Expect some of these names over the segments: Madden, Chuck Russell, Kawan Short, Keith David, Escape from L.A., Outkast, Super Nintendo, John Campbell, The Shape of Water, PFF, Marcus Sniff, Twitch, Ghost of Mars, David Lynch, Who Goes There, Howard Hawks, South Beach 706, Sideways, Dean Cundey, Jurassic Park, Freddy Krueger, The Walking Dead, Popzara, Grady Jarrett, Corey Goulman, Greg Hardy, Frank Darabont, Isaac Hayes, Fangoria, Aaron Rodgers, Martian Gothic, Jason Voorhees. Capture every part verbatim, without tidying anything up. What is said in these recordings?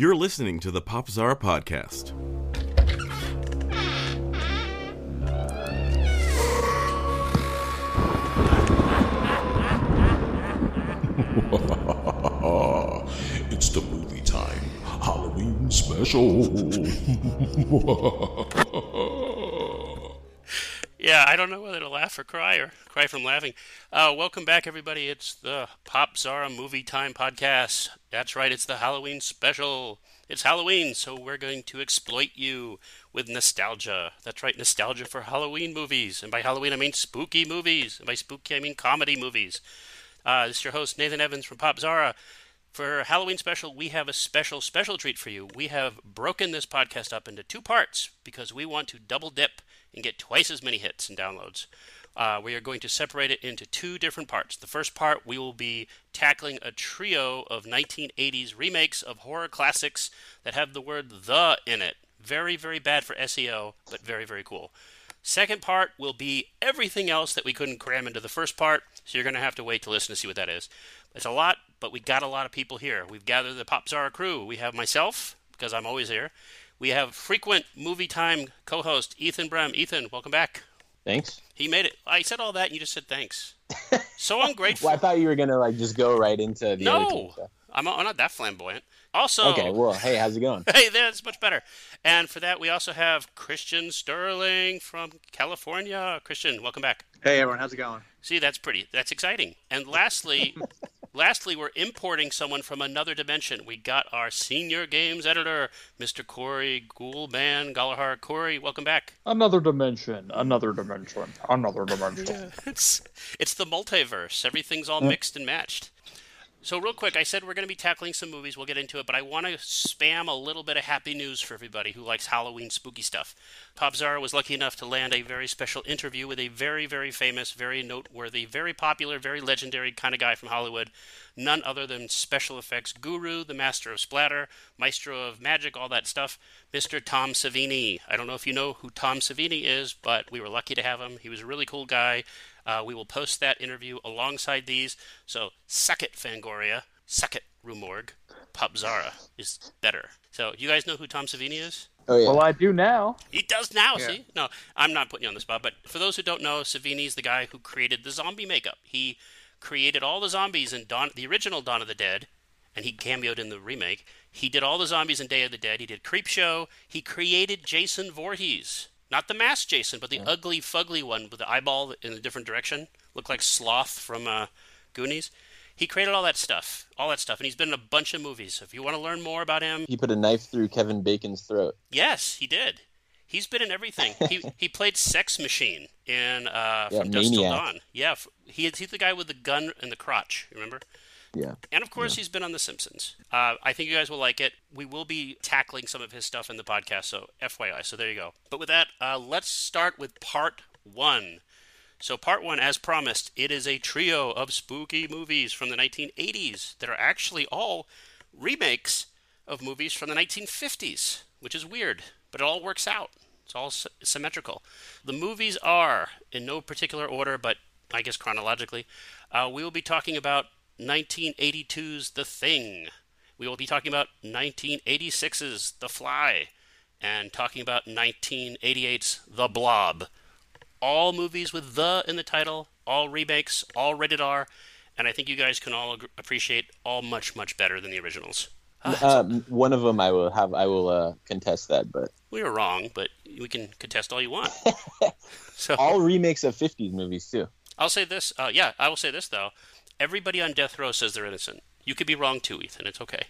You're listening to the Popzara podcast. It's the movie time Halloween special. Yeah, I don't know whether to laugh or cry or cry from laughing. Uh, welcome back, everybody. It's the Popzara Movie Time Podcast. That's right, it's the Halloween special. It's Halloween, so we're going to exploit you with nostalgia. That's right, nostalgia for Halloween movies. And by Halloween, I mean spooky movies. And by spooky, I mean comedy movies. Uh, this is your host, Nathan Evans from Popzara. For Halloween special, we have a special, special treat for you. We have broken this podcast up into two parts because we want to double dip and get twice as many hits and downloads. Uh, we are going to separate it into two different parts. The first part, we will be tackling a trio of nineteen eighties remakes of horror classics that have the word "the" in it. Very, very bad for S E O, but very, very cool. Second part will be everything else that we couldn't cram into the first part, so you're going to have to wait to listen to see what that is. It's a lot, but we got a lot of people here. We've gathered the Popzara crew. We have myself, because I'm always here. We have frequent movie time co-host Ethan Bram. Ethan, welcome back. Thanks. He made it. I said all that, and you just said thanks. So ungrateful. Well, I thought you were going to like just go right into the no, other team stuff. I'm, I'm not that flamboyant. Also, okay, well, hey, how's it going? Hey, that's much better. And for that, we also have Christian Sterling from California. Christian, welcome back. Hey, everyone. How's it going? See, that's pretty. That's exciting. And lastly, lastly, we're importing someone from another dimension. We got our senior games editor, Mister Corey Goulman. Galahar. Corey, welcome back. Another dimension. Another dimension. Another dimension. Yeah, it's, it's the multiverse. Everything's all mixed and matched. So real quick, I said we're going to be tackling some movies. We'll get into it, but I want to spam a little bit of happy news for everybody who likes Halloween spooky stuff. Popzara was lucky enough to land a very special interview with a very, very famous, very noteworthy, very popular, very legendary kind of guy from Hollywood. None other than special effects guru, the master of splatter, maestro of magic, all that stuff, Mister Tom Savini. I don't know if you know who Tom Savini is, but we were lucky to have him. He was a really cool guy. Uh, we will post that interview alongside these. So suck it, Fangoria. Suck it, Rumorg. Popzara is better. So you guys know who Tom Savini is? Oh, yeah. Well, I do now. He does now, yeah. See? No, I'm not putting you on the spot. But for those who don't know, Savini's the guy who created the zombie makeup. He created all the zombies in Dawn, the original Dawn of the Dead, and he cameoed in the remake. He did all the zombies in Day of the Dead. He did Creepshow. He created Jason Voorhees. Not the masked Jason, but the yeah. ugly, fugly one with the eyeball in a different direction. Looked like Sloth from uh, Goonies. He created all that stuff. All that stuff. And he's been in a bunch of movies. So if you want to learn more about him... He put a knife through Kevin Bacon's throat. Yes, he did. He's been in everything. he he played Sex Machine in uh, From yeah, Dust Till Dawn. Yeah, he, he's the guy with the gun and the crotch, remember? Yeah. And of course, yeah. he's been on The Simpsons. Uh, I think you guys will like it. We will be tackling some of his stuff in the podcast, so F Y I. So there you go. But with that, uh, let's start with part one. So part one, as promised, it is a trio of spooky movies from the nineteen eighties that are actually all remakes of movies from the nineteen fifties, which is weird, but it all works out. It's all sy- symmetrical. The movies are, in no particular order, but I guess chronologically, uh, we will be talking about nineteen eighty-two's The Thing. We will be talking about nineteen eighty-six's The Fly and talking about nineteen eighty-eight's The Blob. All movies with "the" in the title, all remakes, all rated R, and I think you guys can all ag- appreciate all much, much better than the originals. Uh, um, one of them I will have. I will uh, contest that, but we are wrong. But we can contest all you want. So all remakes of fifties movies too. I'll say this. Uh, yeah, I will say this though. Everybody on death row says they're innocent. You could be wrong too, Ethan. It's okay.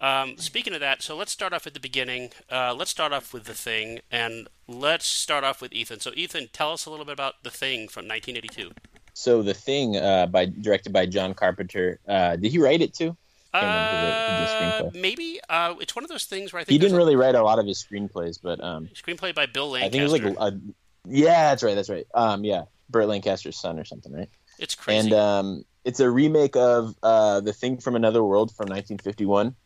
Um, speaking of that, so let's start off at the beginning. Uh, let's start off with The Thing, and let's start off with Ethan. So Ethan, tell us a little bit about The Thing from nineteen eighty-two. So The Thing, uh, by directed by John Carpenter. Uh, did he write it too? Uh, the, the maybe. Uh, it's one of those things where I think he didn't really a, write a lot of his screenplays, but um, screenplay by Bill Lancaster. I think it was like, a, yeah, that's right, that's right. Um, yeah, Burt Lancaster's son or something, right? It's crazy. And um, it's a remake of uh, The Thing from Another World from nineteen fifty-one.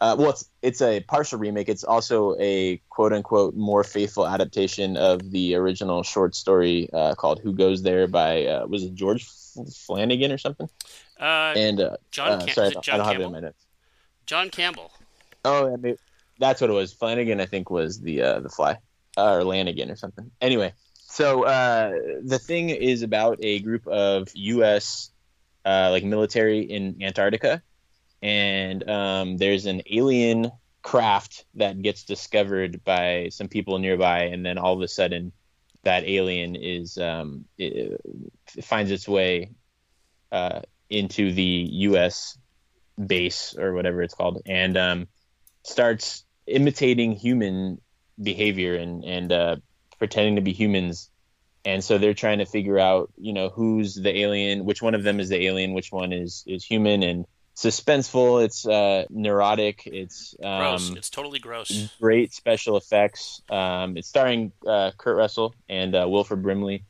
Uh, well, it's it's a partial remake. It's also a quote-unquote more faithful adaptation of the original short story uh, called Who Goes There by, uh, was it George Flanagan or something? Uh, and uh, John, Cam- uh, sorry, I don't, John I don't Campbell? Have it in my notes. John Campbell. Oh, and they, that's what it was. Flanagan, I think, was the uh, the Fly, uh, or Lanigan or something. Anyway, so uh, the thing is about a group of U S uh, like military in Antarctica, and um, there's an alien craft that gets discovered by some people nearby, and then all of a sudden, that alien is um, it, it finds its way uh, into the U S base or whatever it's called, and um, starts imitating human behavior and and uh, pretending to be humans. And so they're trying to figure out, you know, who's the alien, which one of them is the alien, which one is is human, and suspenseful. It's uh, neurotic. It's um, gross. It's totally gross. Great special effects. Um, it's starring uh, Kurt Russell and uh, Wilfred Brimley,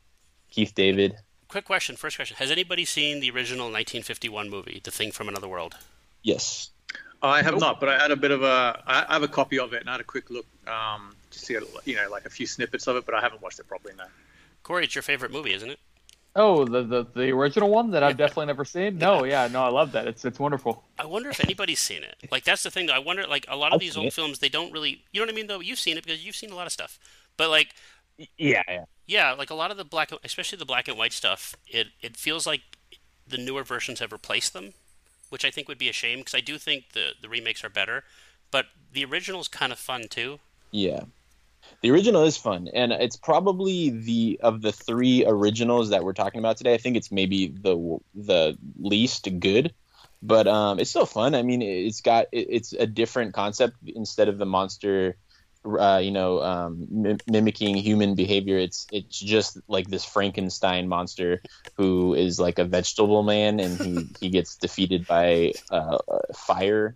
Keith David. Quick question. First question: has anybody seen the original nineteen fifty-one movie, The Thing from Another World? Yes, I have not, but I had a bit of a. I have a copy of it, and I had a quick look um, to see, it, you know, like a few snippets of it, but I haven't watched it properly now. Corey, it's your favorite movie, isn't it? Oh, the, the the original one that I've definitely never seen? No, yeah, no, I love that. It's it's wonderful. I wonder if anybody's seen it. Like, that's the thing, though. I wonder, like, a lot of I've these old it. films, they don't really... You know what I mean, though? You've seen it because you've seen a lot of stuff. But, like... Yeah, yeah. Yeah, like, a lot of the black... Especially the black and white stuff, it, it feels like the newer versions have replaced them, which I think would be a shame, because I do think the, the remakes are better. But the original's kind of fun, too. Yeah. The original is fun, and it's probably the of the three originals that we're talking about today, I think it's maybe the the least good, but um, it's still fun. I mean, it's got it's a different concept. Instead of the monster, uh, you know, um, mim- mimicking human behavior, it's it's just like this Frankenstein monster who is like a vegetable man, and he, he gets defeated by uh, fire.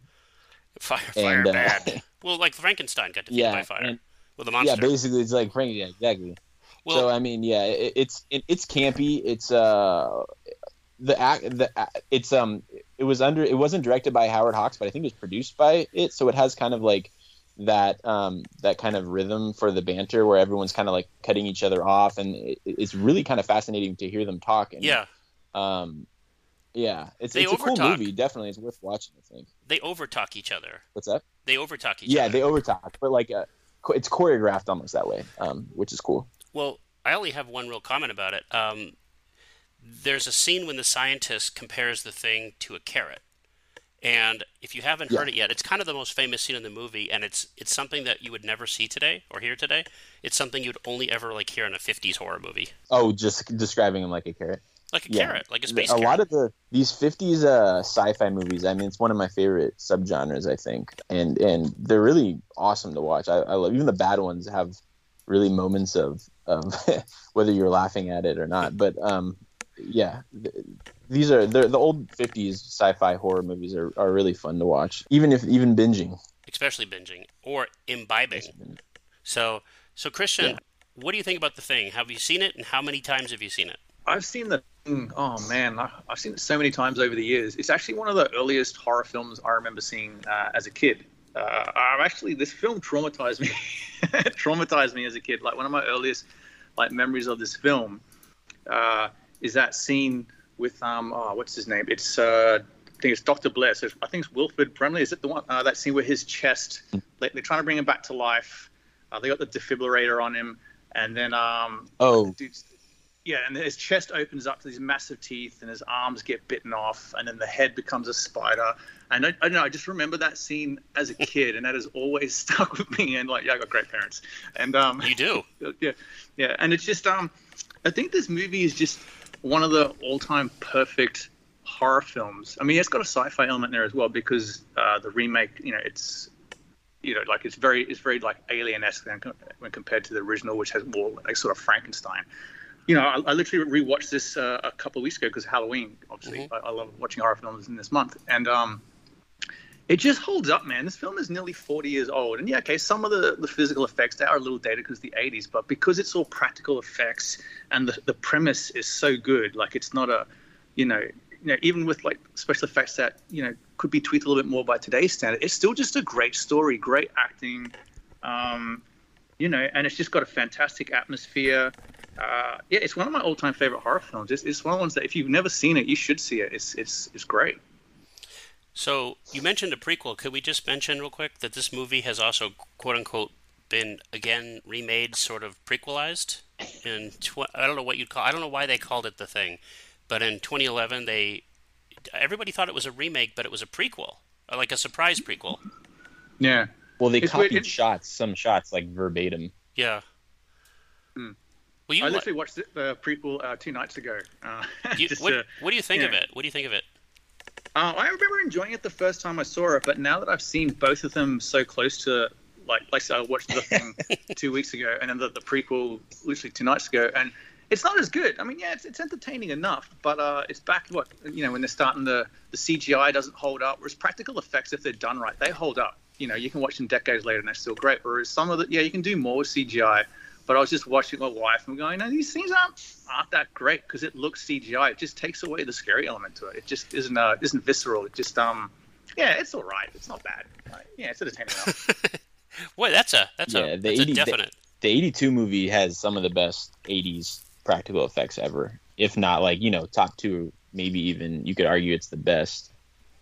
Fire, fire, and, bad. Uh, well, like Frankenstein got defeated yeah, by fire. And, Well, the monster. Yeah, basically, it's like Frank. Yeah, exactly. Well, so I mean, yeah, it, it's it, it's campy. It's uh, the act. The it's um, it was under. It wasn't directed by Howard Hawks, but I think it was produced by it. So it has kind of like that um that kind of rhythm for the banter where everyone's kind of like cutting each other off, and it, it's really kind of fascinating to hear them talk. And, yeah. Um, yeah, it's they it's over-talk. A cool movie. Definitely, it's worth watching. I think they overtalk each other. What's up? They overtalk each yeah, other. Yeah, they overtalk, but like a. It's choreographed almost that way, um, which is cool. Well, I only have one real comment about it. Um, there's a scene when the scientist compares the thing to a carrot. And if you haven't yeah. heard it yet, it's kind of the most famous scene in the movie, and it's it's something that you would never see today or hear today. It's something you'd only ever like hear in a fifties horror movie. Oh, just describing him like a carrot. Like a yeah. carrot, like a space a carrot. A lot of the these fifties uh, sci-fi movies, I mean, it's one of my favorite subgenres, I think. And and they're really awesome to watch. I, I love even the bad ones have really moments of, of whether you're laughing at it or not. But um, yeah, these are the the old fifties sci-fi horror movies are, are really fun to watch, even if even binging. Especially binging or imbibing. Binging. So so Christian, yeah. what do you think about The Thing? Have you seen it, and how many times have you seen it? I've seen The Thing. Oh man, I've seen it so many times over the years. It's actually one of the earliest horror films I remember seeing uh, as a kid. Uh, I'm actually this film traumatized me, traumatized me as a kid. Like one of my earliest like memories of this film uh, is that scene with um oh, what's his name? It's uh, I think it's Doctor Bless. I think it's Wilfred Brimley. Is it the one uh, that scene where his chest? Like, they're trying to bring him back to life. Uh, they got the defibrillator on him, and then um oh. the dude's, Yeah, and his chest opens up to these massive teeth, and his arms get bitten off, and then the head becomes a spider. And I, I don't know, I just remember that scene as a kid, and that has always stuck with me. And like, yeah, I got great parents. And um, you do, yeah, yeah. And it's just, um, I think this movie is just one of the all-time perfect horror films. I mean, it's got a sci-fi element there as well because uh, the remake, you know, it's, you know, like it's very, it's very like alien-esque when compared to the original, which has more like sort of Frankenstein. You know, I, I literally rewatched this uh, a couple of weeks ago because Halloween, obviously. Mm-hmm. I, I love watching horror films in this month. And um, it just holds up, man. This film is nearly forty years old. And, yeah, okay, some of the, the physical effects, they are a little dated because of the eighties. But because it's all practical effects and the, the premise is so good, like it's not a, you know, you know, even with, like, special effects that, you know, could be tweaked a little bit more by today's standard, it's still just a great story, great acting, um, you know, and it's just got a fantastic atmosphere. Uh, yeah, it's one of my all-time favorite horror films. It's, it's one of the ones that if you've never seen it, you should see it. It's it's it's great. So you mentioned a prequel. Could we just mention real quick that this movie has also, quote unquote, been again remade, sort of prequelized? And tw- I don't know what you'd call. I don't know why they called it The Thing, but in twenty eleven, they everybody thought it was a remake, but it was a prequel, like a surprise prequel. Yeah. Well, they it's copied weird. shots, some shots like verbatim. Yeah. Hmm. Well, you I literally watched the, the prequel uh, two nights ago. Uh, you, just, what, uh, what do you think yeah. of it? What do you think of it? Uh, I remember enjoying it the first time I saw it, but now that I've seen both of them so close to, like, like I said, I watched The Thing two weeks ago, and then the, the prequel literally two nights ago, and it's not as good. I mean, yeah, it's, it's entertaining enough, but uh, it's back, what, you know, when they're starting the, the C G I doesn't hold up, whereas practical effects, if they're done right, they hold up. You know, you can watch them decades later and they're still great, whereas some of the, yeah, you can do more with C G I. But I was just watching my wife and going, no, these things aren't, aren't that great because it looks C G I. It just takes away the scary element to it. It just isn't uh, isn't visceral. It just, um, yeah, it's all right. It's not bad. Like, yeah, it's entertaining enough. Boy, that's a, that's yeah, a, that's eighty, a definite. The, the eighty-two movie has some of the best eighties practical effects ever. If not, like, you know, top two, maybe even, you could argue it's the best.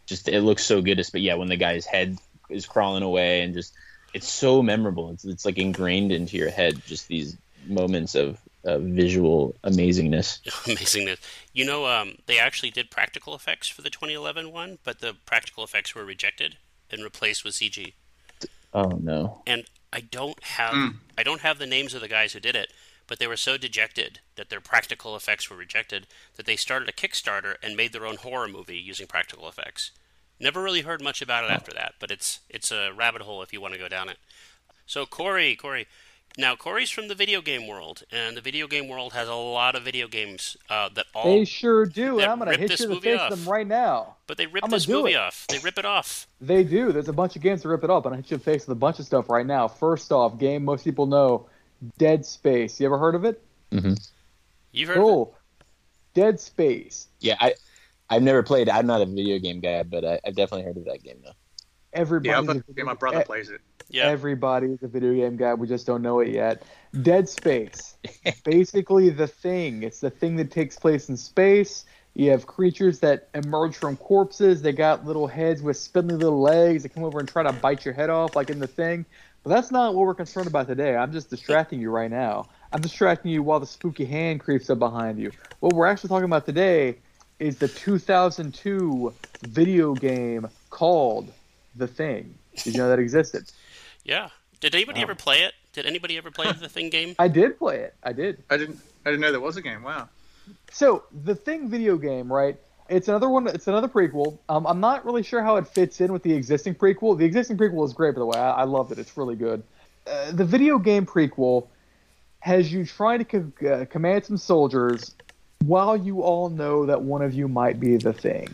Just, it looks so good. But yeah, when the guy's head is crawling away and just... It's so memorable. It's, it's like ingrained into your head, just these moments of uh, visual amazingness. Amazingness. You know, um, they actually did practical effects for the twenty eleven one, but the practical effects were rejected and replaced with C G. Oh, no. And I don't have mm. I don't have the names of the guys who did it, but they were so dejected that their practical effects were rejected that they started a Kickstarter and made their own horror movie using practical effects. Never really heard much about it after that, but it's it's a rabbit hole if you want to go down it. So Corey, Corey, now Corey's from the video game world, and the video game world has a lot of video games uh, that all they sure do. And I'm gonna hit you in the face of them right now. But they rip this movie off. They rip it off. They do. There's a bunch of games to rip it off, and I hit you in the face with a bunch of stuff right now. First off, game most people know, Dead Space. You ever heard of it? Mm-hmm. You've heard cool. of it? Dead Space. Yeah, I. I've never played. I'm not a video game guy, but I, I've definitely heard of that game though. Everybody, yeah, my brother plays it. Yeah, everybody's a video game guy. We just don't know it yet. Dead Space, basically The Thing. It's the thing that takes place in space. You have creatures that emerge from corpses. They got little heads with spindly little legs. They come over and try to bite your head off, like in The Thing. But that's not what we're concerned about today. I'm just distracting you right now. I'm distracting you while the spooky hand creeps up behind you. What we're actually talking about today is the two thousand two video game called The Thing. Did you know that existed? Yeah. Did anybody oh. ever play it? Did anybody ever play The Thing game? I did play it. I did. I didn't I didn't know there was a game. Wow. So, The Thing video game, right? It's another one. It's another prequel. Um, I'm not really sure how it fits in with the existing prequel. The existing prequel is great, by the way. I, I loved it. It's really good. Uh, the video game prequel has you trying to co- uh, command some soldiers while you all know that one of you might be the thing.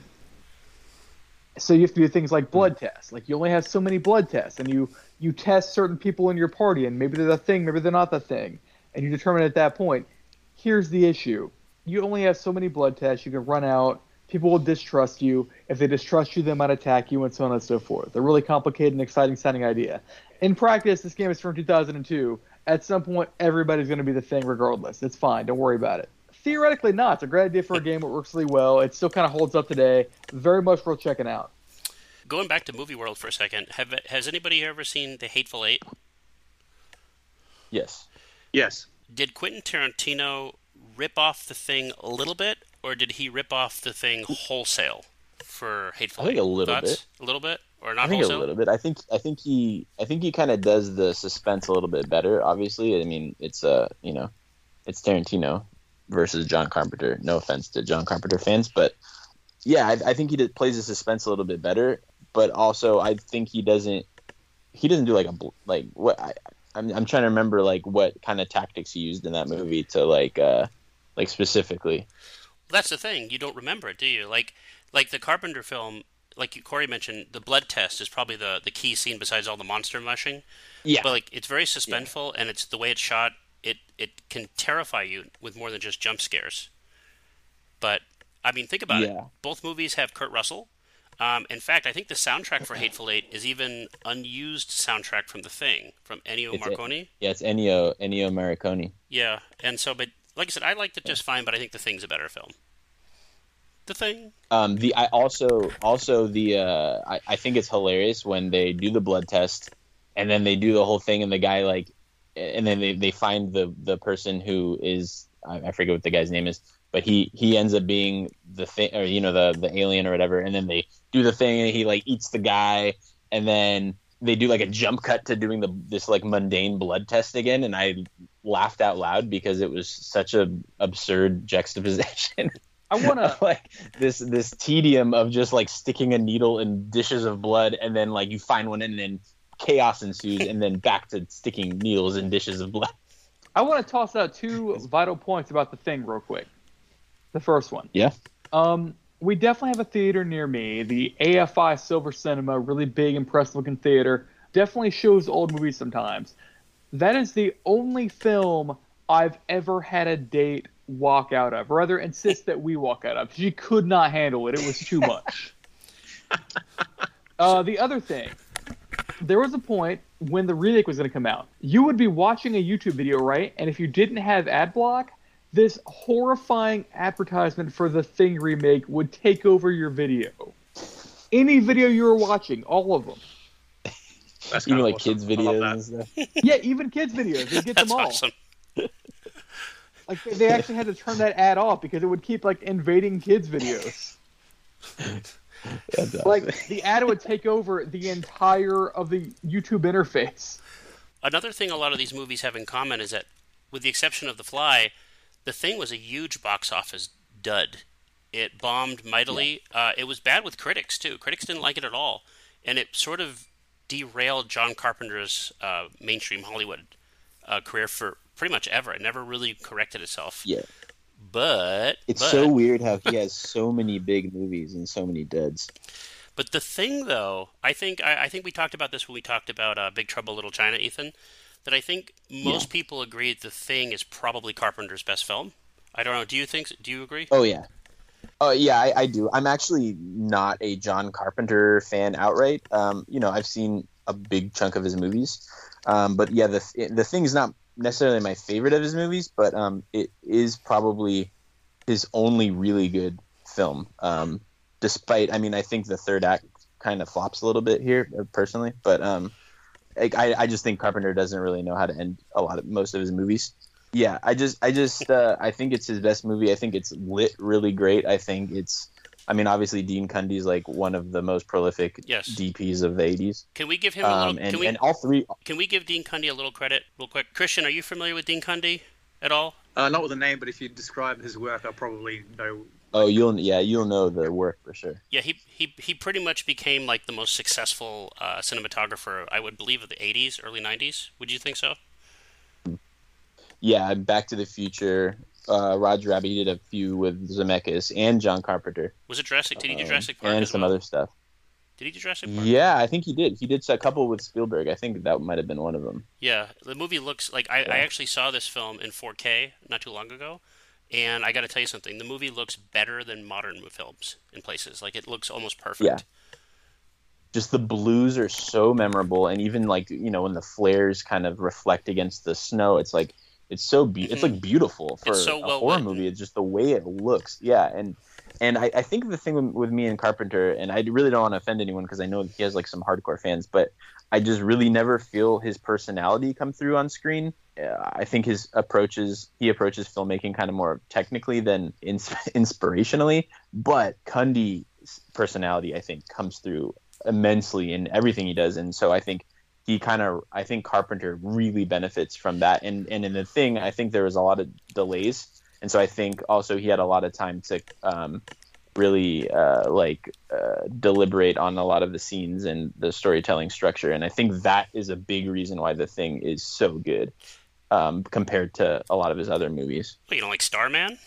So you have to do things like blood tests. Like, you only have so many blood tests, and you, you test certain people in your party, and maybe they're the thing, maybe they're not the thing. And you determine at that point, here's the issue. You only have so many blood tests, you can run out, people will distrust you. If they distrust you, they might attack you, and so on and so forth. A really complicated and exciting-sounding idea. In practice, this game is from two thousand two. At some point, everybody's going to be the thing regardless. It's fine. Don't worry about it. Theoretically not. It's a great idea for a game that works really well. It still kind of holds up today. Very much worth checking out. Going back to movie world for a second, have has anybody ever seen The Hateful Eight? Yes. Yes. Did Quentin Tarantino rip off The Thing a little bit, or did he rip off The Thing wholesale for Hateful Eight? I think Eight? a little Thoughts? bit. A little bit? Or not I think wholesale? a little bit. I think I think he I think he kind of does the suspense a little bit better, obviously. I mean, it's uh, you know, it's Tarantino versus John Carpenter. No offense to John Carpenter fans, but yeah, I, I think he did, plays the suspense a little bit better. But also, I think he doesn't he doesn't do like a like what I, I'm I'm trying to remember like what kind of tactics he used in that movie to like uh like specifically. Well, that's the thing, you don't remember it, do you? Like like the Carpenter film, like Corey mentioned, the blood test is probably the the key scene besides all the monster mushing. Yeah, but like it's very suspenseful, yeah. And it's the way it's shot. It it can terrify you with more than just jump scares. But, I mean, think about yeah. it. Both movies have Kurt Russell. Um, in fact, I think the soundtrack for Hateful Eight is even unused soundtrack from The Thing, from Ennio it's Morricone. A, yeah, it's Ennio Ennio Morricone. Yeah, and so, but like I said, I liked it just fine, but I think The Thing's a better film. The the thing. Um, the I also also the uh, I, I think it's hilarious when they do the blood test and then they do the whole thing and the guy like and then they, they find the the person who is I, I forget what the guy's name is, but he, he ends up being the thing or you know the the alien or whatever, and then they do the thing and he like eats the guy, and then they do like a jump cut to doing the this like mundane blood test again, and I laughed out loud because it was such a absurd juxtaposition. I want to like this this tedium of just like sticking a needle in dishes of blood, and then like you find one and then chaos ensues, and then back to sticking needles in dishes of blood. I want to toss out two vital points about the thing real quick. The first one. Yeah. Um, we definitely have a theater near me, the A F I Silver Cinema, really big, impressive looking theater. Definitely shows old movies sometimes. That is the only film I've ever had a date walk out of, or rather insist that we walk out of. She could not handle it. It was too much. Uh, the other thing, there was a point when the remake was going to come out. You would be watching a YouTube video, right? And if you didn't have ad block, this horrifying advertisement for the Thing remake would take over your video. Any video you were watching, all of them. That's even like awesome. Kids' videos and stuff. Yeah, even kids' videos. They get That's them all. Awesome. Like they actually had to turn that ad off because it would keep like invading kids' videos. Awesome. Like the ad would take over the entire of the YouTube interface. Another thing a lot of these movies have in common is that, with the exception of The Fly, The Thing was a huge box office dud. It bombed mightily. Yeah. Uh, it was bad with critics, too. Critics didn't like it at all. And it sort of derailed John Carpenter's uh, mainstream Hollywood uh, career for pretty much ever. It never really corrected itself. Yeah. But... It's but... so weird how he has so many big movies and so many duds. But The Thing, though, I think I, I think we talked about this when we talked about uh, Big Trouble Little China, Ethan. That I think most yeah. people agree The Thing is probably Carpenter's best film. I don't know. Do you think? Do you agree? Oh yeah, oh yeah, I, I do. I'm actually not a John Carpenter fan outright. Um, you know, I've seen a big chunk of his movies, um, but yeah, the the Thing is not necessarily my favorite of his movies, but um, it is probably his only really good film. Um, despite, I mean, I think the third act kind of flops a little bit here personally, but. Um, I, I just think Carpenter doesn't really know how to end a lot of most of his movies. Yeah, I just I just uh, I think it's his best movie. I think it's lit really great. I think it's I mean obviously Dean Cundey is like one of the most prolific yes. D Ps of the eighties. Can we give him a little um, and, can we, and all three Can we give Dean Cundey a little credit real quick? Christian, are you familiar with Dean Cundey at all? Uh, not with the name, but if you describe his work, I'll probably know. Oh, you'll yeah, you'll know the work for sure. Yeah, he he he pretty much became like the most successful uh, cinematographer, I would believe, of the eighties, early nineties. Would you think so? Yeah, Back to the Future, uh, Roger Rabbit. He did a few with Zemeckis and John Carpenter. Was it Jurassic? Did he do Jurassic Park? Um, and as some well? other stuff. Did he do Jurassic Park? Yeah, I think he did. He did a couple with Spielberg. I think that might have been one of them. Yeah, the movie looks like I, yeah. I actually saw this film in four K not too long ago. And I got to tell you something. The movie looks better than modern films in places. Like, it looks almost perfect. Yeah. Just the blues are so memorable. And even, like, you know, when the flares kind of reflect against the snow, it's, like, it's so be- mm-hmm. it's like beautiful for so a well horror written. movie. It's just the way it looks. Yeah, and and I, I think the thing with, with me and Carpenter, and I really don't want to offend anyone because I know he has, like, some hardcore fans, but I just really never feel his personality come through on screen. I think his approaches he approaches filmmaking kind of more technically than ins- inspirationally, but Cundey's personality I think comes through immensely in everything he does, and so I think he kind of I think Carpenter really benefits from that, and and in The Thing I think there was a lot of delays, and so I think also he had a lot of time to um, really uh, like uh, deliberate on a lot of the scenes and the storytelling structure, and I think that is a big reason why The Thing is so good. Um, compared to a lot of his other movies. Well, you don't like Starman?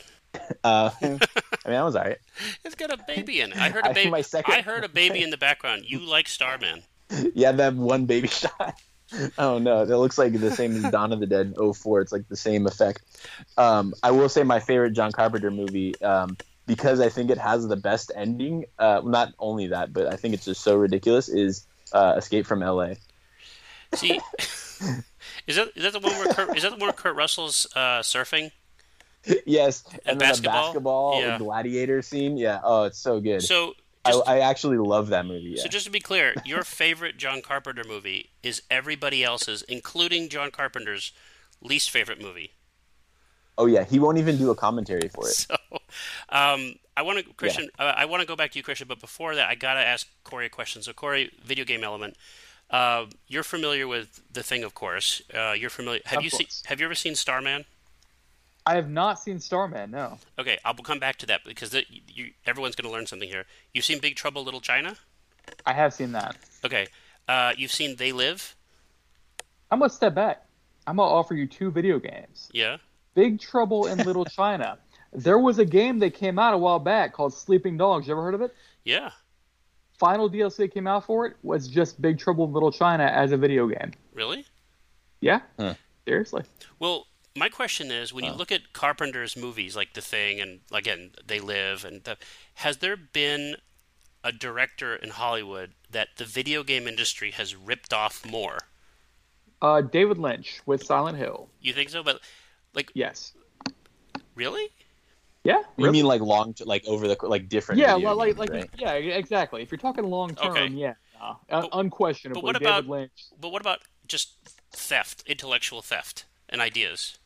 Uh, I mean, that was all right. It's got a baby in it. I heard a baby. I, second... I heard a baby in the background. You like Starman? Yeah, that one baby shot. Oh no, it looks like the same as Dawn of the Dead oh four. It's like the same effect. Um, I will say my favorite John Carpenter movie, um, because I think it has the best ending. Uh, not only that, but I think it's just so ridiculous. Is uh, Escape from L A See. Is that is that the one where Kurt, is that the one where Kurt Russell's uh, surfing? Yes, and, and then basketball? the basketball yeah. gladiator scene. Yeah, oh, it's so good. So just, I, I actually love that movie. Yeah. So just to be clear, your favorite John Carpenter movie is everybody else's, including John Carpenter's, least favorite movie. Oh yeah, he won't even do a commentary for it. So, um, I want to Christian. Yeah. Uh, I want to go back to you, Christian. But before that, I gotta ask Corey a question. So Corey, video game element. Uh, you're familiar with the thing, of course. Uh, you're familiar. Have of you seen? Have you ever seen Starman? I have not seen Starman. No. Okay, I'll come back to that because the, you, everyone's going to learn something here. You've seen Big Trouble Little China? I have seen that. Okay, uh, you've seen They Live? I'm gonna step back. I'm gonna offer you two video games. Yeah. Big Trouble in Little China. There was a game that came out a while back called Sleeping Dogs. You ever heard of it? Yeah. Final D L C that came out for it was just Big Trouble in Little China as a video game. Really? Yeah. Huh. Seriously. Well, my question is, when you oh. look at Carpenter's movies, like The Thing and, again, They Live, and the, has there been a director in Hollywood that the video game industry has ripped off more? Uh, David Lynch with Silent Hill. You think so? But... Like yes, really? Yeah. You really? mean like long, like over the like different? Yeah, well, like games, like right? yeah, exactly. If you're talking long term, okay. yeah, uh, but, unquestionably. But what David about Lynch. But what about just theft, intellectual theft, and ideas?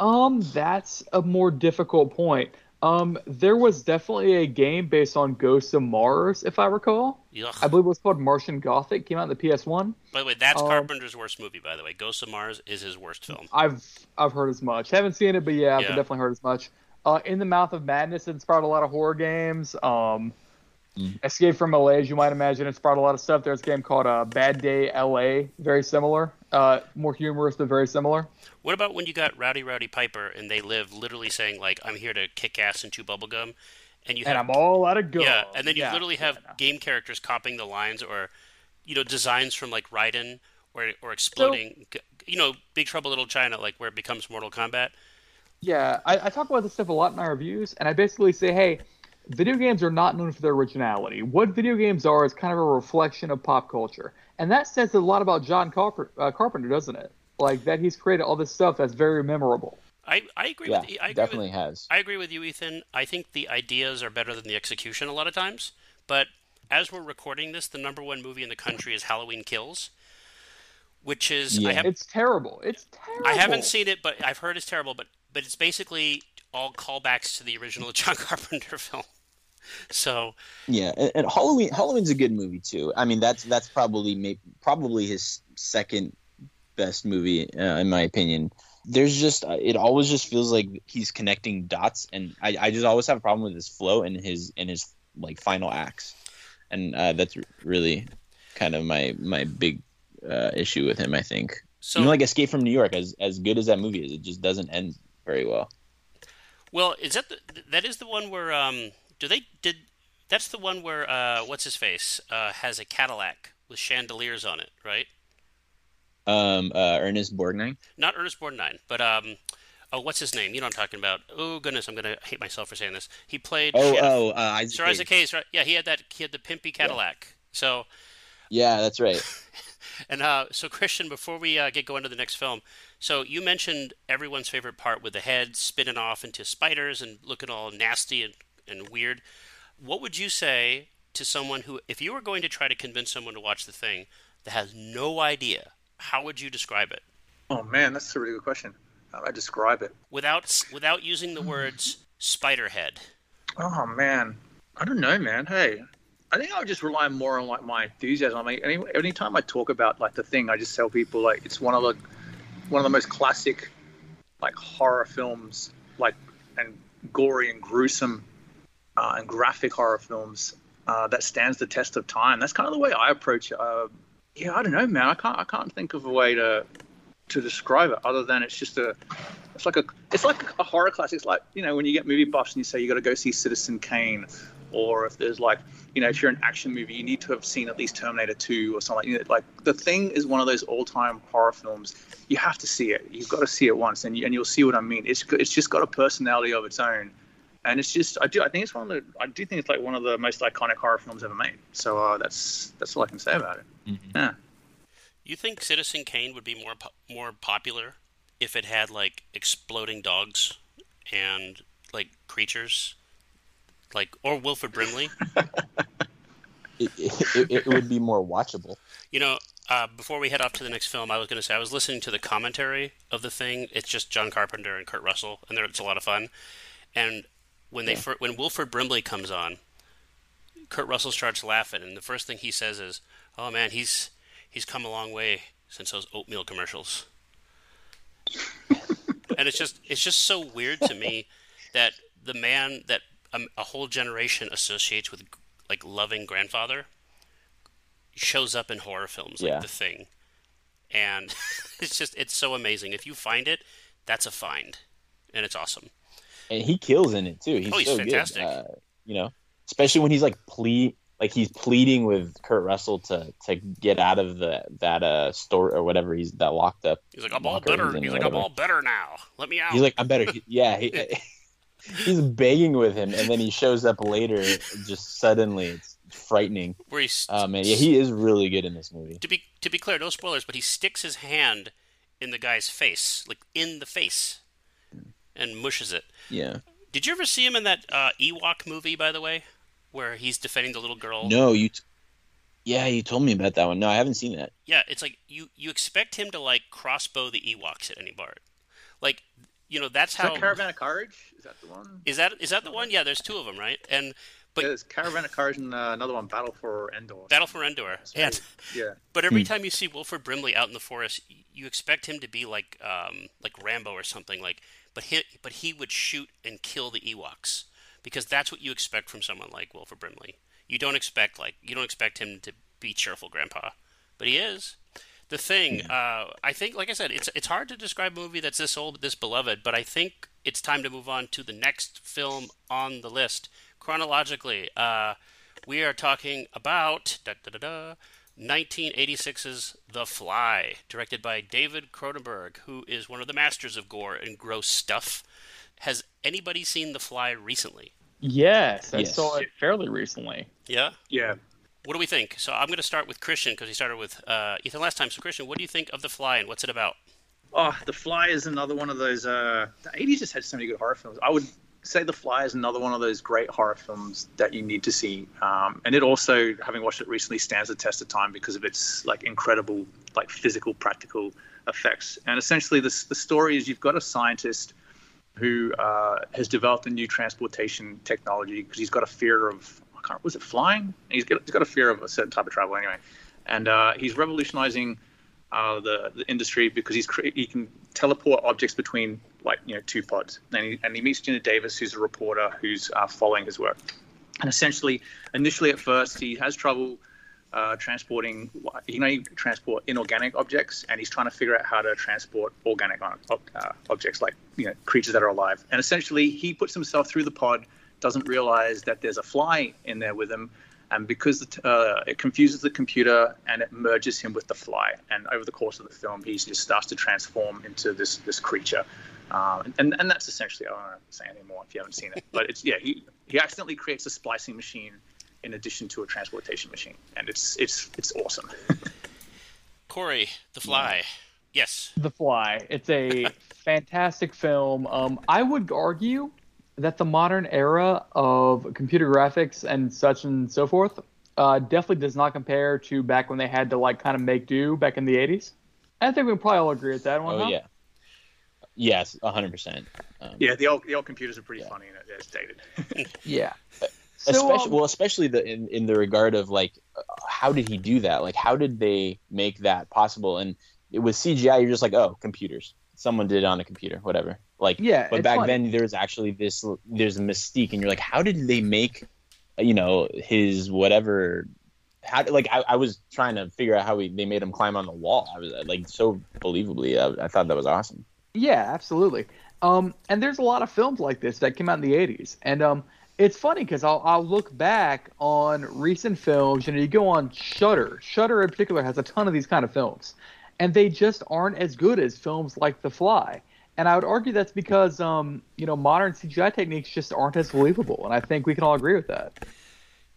Um, that's a more difficult point. Um, there was definitely a game based on Ghost of Mars, if I recall. Yuck. I believe it was called Martian Gothic. Came out on the P S one. By the way, that's um, Carpenter's worst movie. By the way, Ghost of Mars is his worst film. I've I've heard as much. Haven't seen it, but yeah, I've yeah. definitely heard as much. Uh, In the Mouth of Madness inspired a lot of horror games. Um, mm. Escape from L A, as you might imagine, inspired a lot of stuff. There's a game called uh, Bad Day L A, very similar, uh, more humorous but very similar. What about when you got Rowdy Rowdy Piper and They Live literally saying, like, I'm here to kick ass and chew bubblegum? And you have, and I'm all out of gum. Yeah, and then you yeah, literally have yeah, game characters copying the lines or, you know, designs from, like, Raiden or or exploding, so, you know, Big Trouble Little China, like, where it becomes Mortal Kombat. Yeah, I, I talk about this stuff a lot in my reviews, and I basically say, hey, video games are not known for their originality. What video games are is kind of a reflection of pop culture. And that says a lot about John Carp- uh, Carpenter, doesn't it? Like, that he's created all this stuff that's very memorable. I, I agree yeah, with you. I definitely with, has. I agree with you, Ethan. I think the ideas are better than the execution a lot of times. But as we're recording this, the number one movie in the country is Halloween Kills, which is... Yeah. I have, it's terrible. It's terrible. I haven't seen it, but I've heard it's terrible. But, but it's basically all callbacks to the original John Carpenter film. So yeah, and, and Halloween Halloween's a good movie too. I mean, that's that's probably maybe, probably his second best movie uh, in my opinion. There's just uh, it always just feels like he's connecting dots, and I, I just always have a problem with his flow and his and his like final acts, and uh, that's really kind of my my big uh, issue with him. I think so. You know, like Escape from New York, as as good as that movie is, it just doesn't end very well. Well, is that the, that is the one where um. Do they did? That's the one where uh, what's his face uh, has a Cadillac with chandeliers on it, right? Um, uh, Ernest Borgnine. Not Ernest Borgnine, but um, oh, what's his name? You know what I'm talking about. Oh goodness, I'm gonna hate myself for saying this. He played. Oh, Sheriff, oh, uh, Isaac Sir Isaac Hayes. Right? Yeah, he had that. He had the pimpy Cadillac. Yeah. So. Yeah, that's right. And uh, so, Christian, before we uh, get going to the next film, so you mentioned everyone's favorite part with the head spinning off into spiders and looking all nasty and. and weird. What would you say to someone who, if you were going to try to convince someone to watch The Thing that has no idea, how would you describe it? Oh man, that's a really good question. How would I describe it? Without without using the words spiderhead. Oh man, I don't know man. Hey, I think I would just rely more on like my enthusiasm. I mean, any anytime I talk about like The Thing, I just tell people like it's one of the one of the most classic like horror films, like and gory and gruesome Uh, and graphic horror films uh, that stands the test of time. That's kind of the way I approach it. Uh, yeah, I don't know, man. I can't. I can't think of a way to to describe it other than it's just a. It's like a. It's like a horror classic. It's like, you know, when you get movie buffs and you say you got to go see Citizen Kane, or if there's like, you know, if you're an action movie, you need to have seen at least Terminator two or something. You know, like The Thing is one of those all-time horror films. You have to see it. You've got to see it once, and you, and you'll see what I mean. It's it's just got a personality of its own. And it's just, I do, I think it's one of the, I do think it's like one of the most iconic horror films ever made. So uh, that's that's all I can say about it. Mm-hmm. Yeah. You think Citizen Kane would be more po- more popular if it had like exploding dogs and like creatures, like or Wilfred Brimley. It, it, it would be more watchable. You know, uh, before we head off to the next film, I was going to say I was listening to the commentary of the thing. It's just John Carpenter and Kurt Russell, and it's a lot of fun. And when they yeah. when Wilfred Brimley comes on, Kurt Russell starts laughing, and the first thing he says is, "Oh man, he's he's come a long way since those oatmeal commercials." And it's just it's just so weird to me that the man that a, a whole generation associates with like loving grandfather shows up in horror films like yeah. The Thing, and it's just it's so amazing. If you find it, that's a find, and it's awesome. And he kills in it too. He's, oh, he's so fantastic. Good. Uh, you know, especially when he's like plea like he's pleading with Kurt Russell to to get out of the that uh store or whatever he's that locked up. He's like, I'm all better. He's like, I'm all better now. Let me out. He's like, I'm better. Yeah. He, he's begging with him, and then he shows up later just suddenly. It's frightening. Where he's oh man, yeah, he is really good in this movie. To be to be clear, no spoilers, but he sticks his hand in the guy's face, like in the face, and mushes it. Yeah. Did you ever see him in that uh, Ewok movie, by the way, where he's defending the little girl? No, you t- Yeah, you told me about that one. No, I haven't seen that. Yeah, it's like you, you expect him to like crossbow the Ewoks at any bar. Like You know, that's how. Is that Caravan of Courage? Is that the one? Is that is that the one? Yeah, there's two of them, right? And but yeah, there's Caravan of Courage and uh, another one, Battle for Endor. Battle for Endor. Yeah. yeah. But every time you see Wilfred Brimley out in the forest, you expect him to be like um, like Rambo or something. Like, but he but he would shoot and kill the Ewoks because that's what you expect from someone like Wilfred Brimley. You don't expect like you don't expect him to be cheerful grandpa, but he is. The Thing, uh, I think, like I said, it's it's hard to describe a movie that's this old, this beloved, but I think it's time to move on to the next film on the list. Chronologically, uh, we are talking about da, da, da, da, nineteen eighty-six's The Fly, directed by David Cronenberg, who is one of the masters of gore and gross stuff. Has anybody seen The Fly recently? Yes, I yes. saw it fairly recently. Yeah? Yeah. What do we think? So I'm going to start with Christian because he started with uh, Ethan last time. So Christian, what do you think of The Fly and what's it about? Oh, The Fly is another one of those... Uh, the eighties just had so many good horror films. I would say The Fly is another one of those great horror films that you need to see. Um, and it also, having watched it recently, stands the test of time because of its like incredible like physical, practical effects. And essentially this, the story is you've got a scientist who uh, has developed a new transportation technology because he's got a fear of... was it flying? He's got, he's got a fear of a certain type of travel anyway. And uh, he's revolutionizing uh, the, the industry because he's cre- he can teleport objects between, like, you know, two pods. And he, and he meets Geena Davis, who's a reporter who's uh, following his work. And essentially, initially at first, he has trouble uh, transporting, he can only transport inorganic objects, and he's trying to figure out how to transport organic uh, objects, like, you know, creatures that are alive. And essentially, he puts himself through the pod, doesn't realize that there's a fly in there with him, and because uh, it confuses the computer and it merges him with the fly. And over the course of the film, he just starts to transform into this this creature. Um, and, and and that's essentially, I don't want to say anything more if you haven't seen it, but it's yeah, he he accidentally creates a splicing machine in addition to a transportation machine, and it's it's it's awesome. Corey, The Fly. Yeah. Yes, The Fly. It's a fantastic film. Um, I would argue that the modern era of computer graphics and such and so forth uh, definitely does not compare to back when they had to like kind of make do back in the eighties. I think we can probably all agree with that one. Oh, huh? yeah. Yes, one hundred percent. Um, yeah, the old, the old computers are pretty yeah. funny and it's dated. yeah. So, especially, um, well, especially the in, in the regard of like, how did he do that? Like, how did they make that possible? And it was C G I, you're just like, oh, computers. Someone did it on a computer, whatever. Like, yeah, but back funny. then there was actually this, there's a mystique, and you're like, how did they make, you know, his whatever? How like I, I was trying to figure out how we, they made him climb on the wall. I was like, so believably, I, I thought that was awesome. Yeah, absolutely. Um, and there's a lot of films like this that came out in the eighties, and um, it's funny because I'll I'll look back on recent films. You know, you go on Shudder. Shudder in particular has a ton of these kind of films. And they just aren't as good as films like The Fly. And I would argue that's because, um, you know, modern C G I techniques just aren't as believable. And I think we can all agree with that.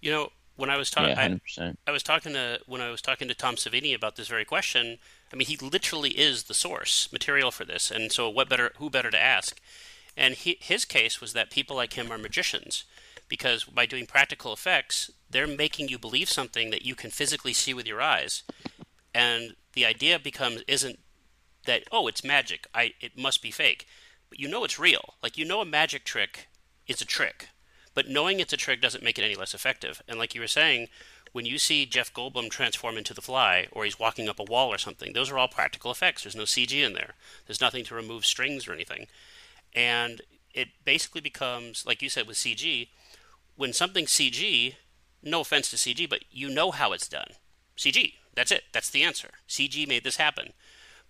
You know, when I was talking, yeah, I, I was talking to when I was talking to Tom Savini about this very question. I mean, he literally is the source material for this. And so, what better? Who better to ask? And he, his case was that people like him are magicians, because by doing practical effects, they're making you believe something that you can physically see with your eyes. And the idea becomes isn't that, oh, it's magic, I it must be fake. But you know it's real. Like, you know a magic trick is a trick. But knowing it's a trick doesn't make it any less effective. And like you were saying, when you see Jeff Goldblum transform into The Fly, or he's walking up a wall or something, those are all practical effects. There's no C G in there. There's nothing to remove strings or anything. And it basically becomes, like you said with C G, when something's C G, no offense to C G, but you know how it's done. C G, that's it. That's the answer. C G made this happen.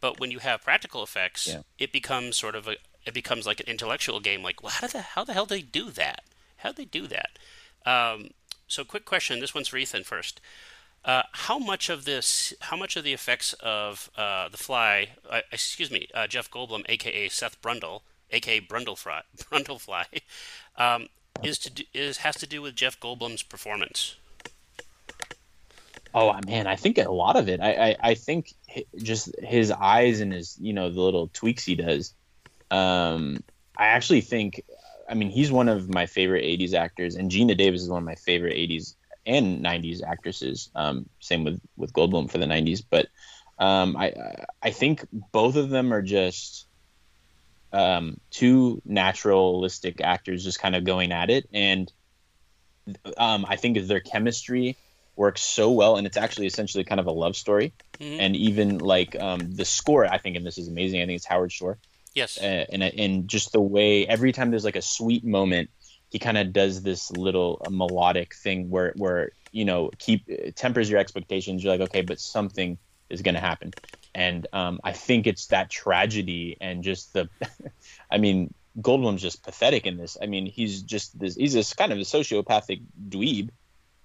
But when you have practical effects, yeah. it becomes sort of a, it becomes like an intellectual game. Like, well, how did the, how the hell did they do that? How'd they do that? Um, so, quick question. This one's for Ethan first. Uh, how much of this? How much of the effects of uh, The Fly? Uh, excuse me, uh, Jeff Goldblum, aka Seth Brundle, aka Brundlefly, Brundlefly, um, is to do, is has to do with Jeff Goldblum's performance. Oh man, I think a lot of it. I I, I think just his eyes and his, you know, the little tweaks he does. Um, I actually think. I mean, he's one of my favorite eighties actors, and Geena Davis is one of my favorite eighties and nineties actresses. Um, same with, with Goldblum for the nineties. But um, I I think both of them are just um, two naturalistic actors just kind of going at it. And um, I think their chemistry works so well, and it's actually essentially kind of a love story. Mm-hmm. And even like um, the score, I think, and this is amazing. I think it's Howard Shore. Yes, uh, and and just the way every time there's like a sweet moment, he kind of does this little melodic thing where where you know keep tempers your expectations. You're like, okay, but something is going to happen, and um, I think it's that tragedy and just the, I mean, Goldblum's just pathetic in this. I mean, he's just this. He's this kind of a sociopathic dweeb,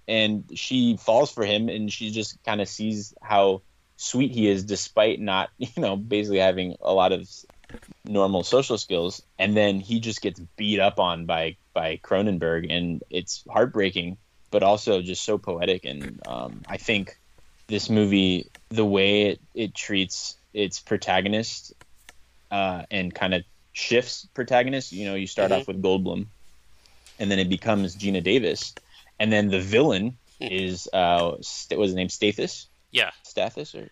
and she falls for him, and she just kind of sees how sweet he is, despite not you know basically having a lot of normal social skills, and then he just gets beat up on by by Cronenberg, and it's heartbreaking, but also just so poetic. And um, I think this movie, the way it, it treats its protagonist uh, and kind of shifts protagonists, you know, you start mm-hmm. off with Goldblum, and then it becomes Geena Davis, and then the villain is uh, st- was his name Stathis? Yeah, Stathis or.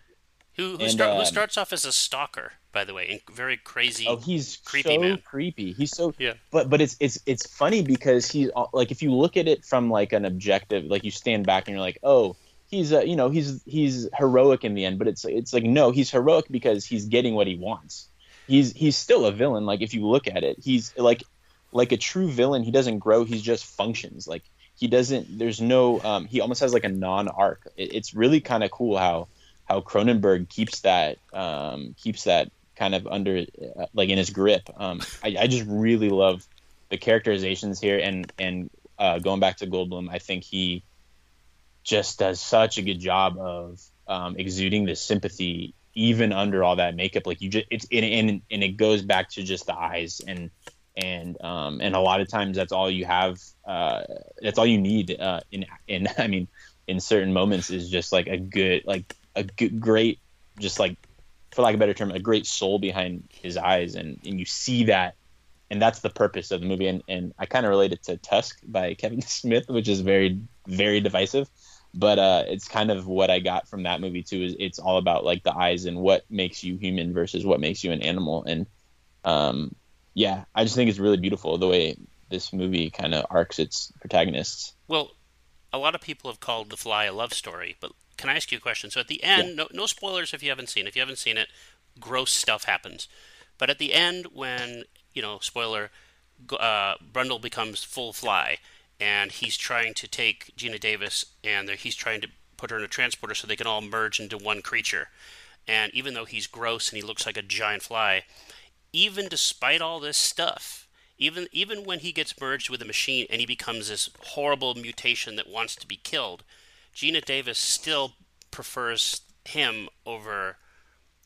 Who, who, and, start, um, who starts off as a stalker, by the way, and very crazy. Oh, he's creepy, so man. creepy. He's so yeah. But but it's it's it's funny because he's like, if you look at it from like an objective, like you stand back and you're like, oh, he's uh, you know he's he's heroic in the end. But it's it's like, no, he's heroic because he's getting what he wants. He's he's still a villain. Like if you look at it, he's like like a true villain. He doesn't grow. He just functions. Like he doesn't. There's no. Um, he almost has like a non arc. It, it's really kind of cool how. How Cronenberg keeps that um, keeps that kind of under uh, like in his grip. Um, I, I just really love the characterizations here, and and uh, going back to Goldblum, I think he just does such a good job of um, exuding this sympathy, even under all that makeup. Like you just, it's and, and and it goes back to just the eyes, and and um, and a lot of times that's all you have. Uh, that's all you need uh, in in I mean in certain moments is just like a good like. a good, great, just like, for lack of a better term, a great soul behind his eyes. And, and you see that, and that's the purpose of the movie. And, and I kind of relate it to Tusk by Kevin Smith, which is very, very divisive. But uh, it's kind of what I got from that movie too, is it's all about like the eyes and what makes you human versus what makes you an animal. And um, yeah, I just think it's really beautiful the way this movie kind of arcs its protagonists. Well, a lot of people have called The Fly a love story, but can I ask you a question? So at the end, yeah. no, no spoilers if you haven't seen it. If you haven't seen it, gross stuff happens. But at the end when, you know, spoiler, uh, Brundle becomes full fly, and he's trying to take Geena Davis, and he's trying to put her in a transporter so they can all merge into one creature. And even though he's gross and he looks like a giant fly, even despite all this stuff, Even even when he gets merged with a machine and he becomes this horrible mutation that wants to be killed, Geena Davis still prefers him over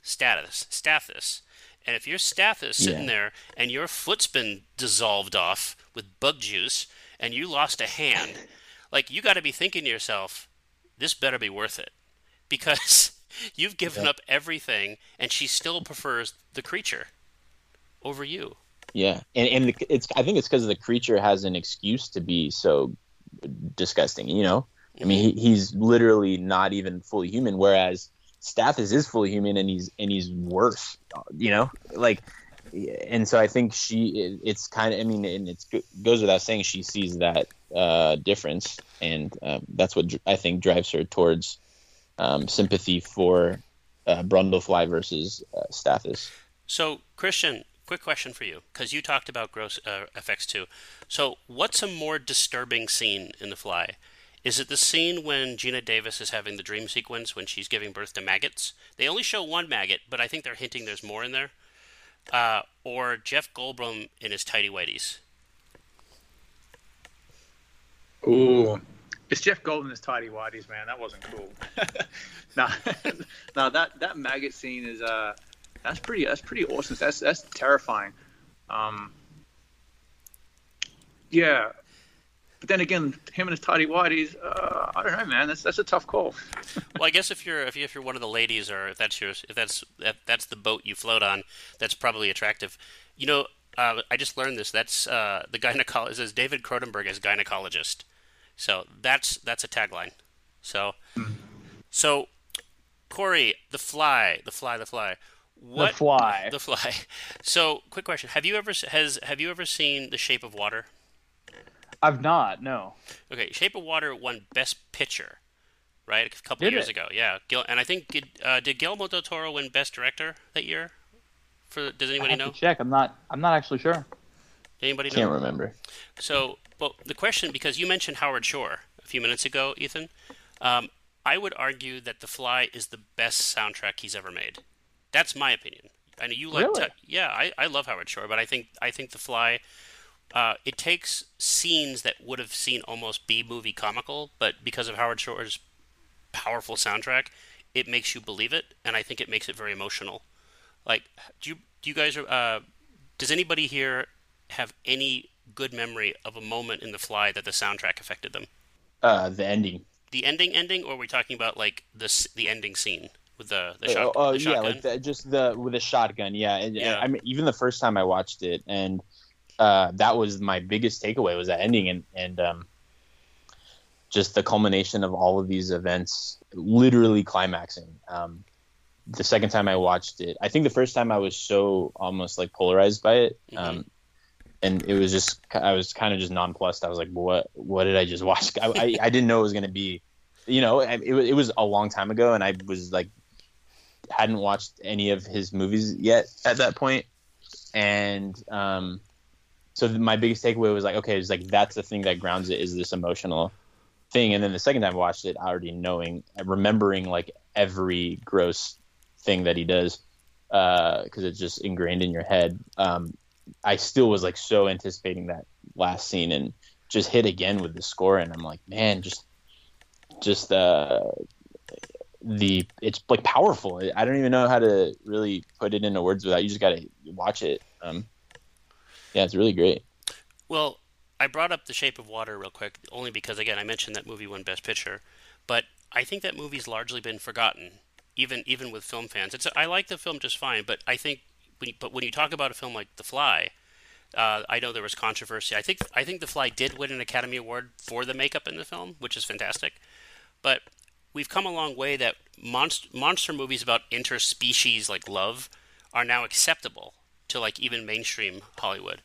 Stathis. Stathis. And if you're Stathis sitting yeah. there and your foot's been dissolved off with bug juice and you lost a hand, like you got to be thinking to yourself, this better be worth it, because you've given yeah. up everything, and she still prefers the creature over you. Yeah, and and it's I think it's because the creature has an excuse to be so disgusting. You know, I mean, he, he's literally not even fully human, whereas Stathis is fully human, and he's and he's worse. You know, like, and so I think she. It's kind of. I mean, and it's, it goes without saying she sees that uh, difference, and um, that's what I think drives her towards um, sympathy for uh, Brundlefly versus uh, Stathis. So, Christian, quick question for you, because you talked about gross uh, effects too. So, what's a more disturbing scene in The Fly? Is it the scene when Geena Davis is having the dream sequence when she's giving birth to maggots? They only show one maggot, but I think they're hinting there's more in there. Uh, or Jeff Goldblum in his tighty whities. Ooh, it's Jeff Goldblum in his tighty whities, man. That wasn't cool. no, no, that that maggot scene is uh. That's pretty. That's pretty awesome. That's that's terrifying. Um, yeah, but then again, him and his tidy whities. Uh, I don't know, man. That's that's a tough call. Well, I guess if you're if you, if you're one of the ladies, or if that's your if that's if that's the boat you float on, that's probably attractive. You know, uh, I just learned this. That's uh, the gynecologist. It says David Cronenberg as gynecologist. So that's that's a tagline. So, so Corey, the fly, the fly, the fly. What, the Fly. The Fly. So, quick question: Have you ever has have you ever seen The Shape of Water? I've not. No. Okay, Shape of Water won Best Picture, right? A couple did of years it? ago. Yeah, Gil, and I think did, uh, did Guillermo del Toro win Best Director that year? For does anybody I have know? To check. I'm not. I'm not actually sure. Anybody know? Can't remember. So, well, the question, because you mentioned Howard Shore a few minutes ago, Ethan, um, I would argue that The Fly is the best soundtrack he's ever made. That's my opinion. I know you like, really? t- yeah. I, I love Howard Shore, but I think I think The Fly. Uh, it takes scenes that would have seen almost B movie comical, but because of Howard Shore's powerful soundtrack, it makes you believe it, and I think it makes it very emotional. Like, do you do you guys? Uh, does anybody here have any good memory of a moment in The Fly that the soundtrack affected them? Uh, the ending. The ending, ending, or are we talking about like the the ending scene? With the, the, shot, oh, oh, the shotgun? Yeah, like the, just the, with the shotgun, yeah. And, yeah. And I mean, even the first time I watched it, and uh, that was my biggest takeaway, was that ending, and, and um, just the culmination of all of these events literally climaxing. Um, the second time I watched it, I think the first time I was so almost like polarized by it, mm-hmm. um, and it was just, I was kind of just nonplussed. I was like, what What did I just watch? I, I, I didn't know it was going to be, you know, it, it was a long time ago, and I was like, hadn't watched any of his movies yet at that point. And um, so my biggest takeaway was like, okay, it's like, that's the thing that grounds it, is this emotional thing. And then the second time I watched it, already knowing, remembering like every gross thing that he does, uh, cause it's just ingrained in your head. Um, I still was like, so anticipating that last scene, and just hit again with the score. And I'm like, man, just, just, uh, the it's like powerful. I don't even know how to really put it into words without, you just got to watch it. Um, yeah, it's really great. Well, I brought up The Shape of Water real quick, only because, again, I mentioned that movie won Best Picture, but I think that movie's largely been forgotten, even even with film fans. It's I like the film just fine, but I think when you, but when you talk about a film like The Fly, uh, I know there was controversy. I think I think The Fly did win an Academy Award for the makeup in the film, which is fantastic, but we've come a long way that monster, monster movies about interspecies like love are now acceptable to like even mainstream Hollywood.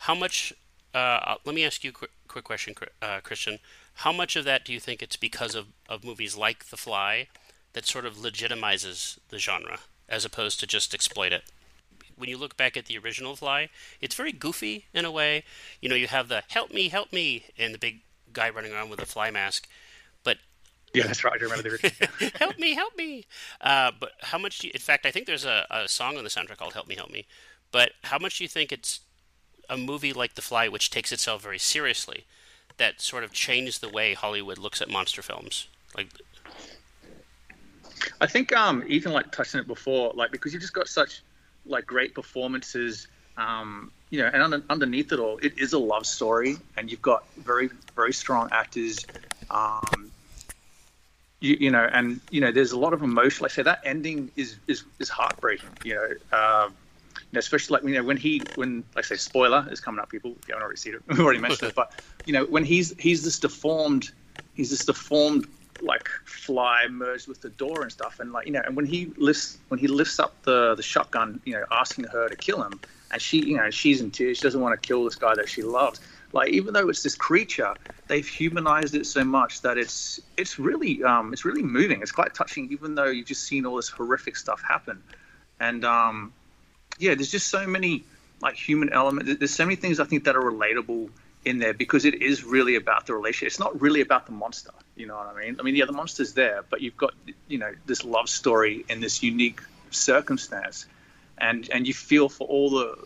How much, uh, let me ask you a quick, quick question, uh, Christian. How much of that do you think it's because of, of movies like The Fly that sort of legitimizes the genre as opposed to just exploit it? When you look back at the original Fly, it's very goofy in a way. You know, you have the help me, help me, and the big guy running around with a fly mask. Yeah, that's right. I remember the original. Help me, help me. Uh, but how much do you, in fact, I think there's a, a song on the soundtrack called Help Me, Help Me. But how much do you think it's a movie like The Fly, which takes itself very seriously, that sort of changed the way Hollywood looks at monster films? Like, I think um, Ethan like touched on it before, like because you've just got such like great performances, um, you know, and under, underneath it all, it is a love story, and you've got very, very strong actors. Um, You, you know, and you know, there's a lot of emotion. Like I say, that ending is is, is heartbreaking. You know, uh, And especially like, you know, when he, when I say spoiler is coming up, people, if you haven't already seen it, we've already mentioned it, but you know, when he's, he's this deformed, he's this deformed, like fly merged with the door and stuff. And like, you know, and when he lifts, when he lifts up the, the shotgun, you know, asking her to kill him, and she, you know, she's in tears. She doesn't want to kill this guy that she loves. Like, even though it's this creature, they've humanized it so much that it's, it's really, um, it's really moving. It's quite touching, even though you've just seen all this horrific stuff happen. And, um, yeah, there's just so many like human elements. There's so many things I think that are relatable in there because it is really about the relationship. It's not really about the monster. You know what I mean? I mean, yeah, the monster's there, but you've got, you know, this love story in this unique circumstance. And, and you feel for all the,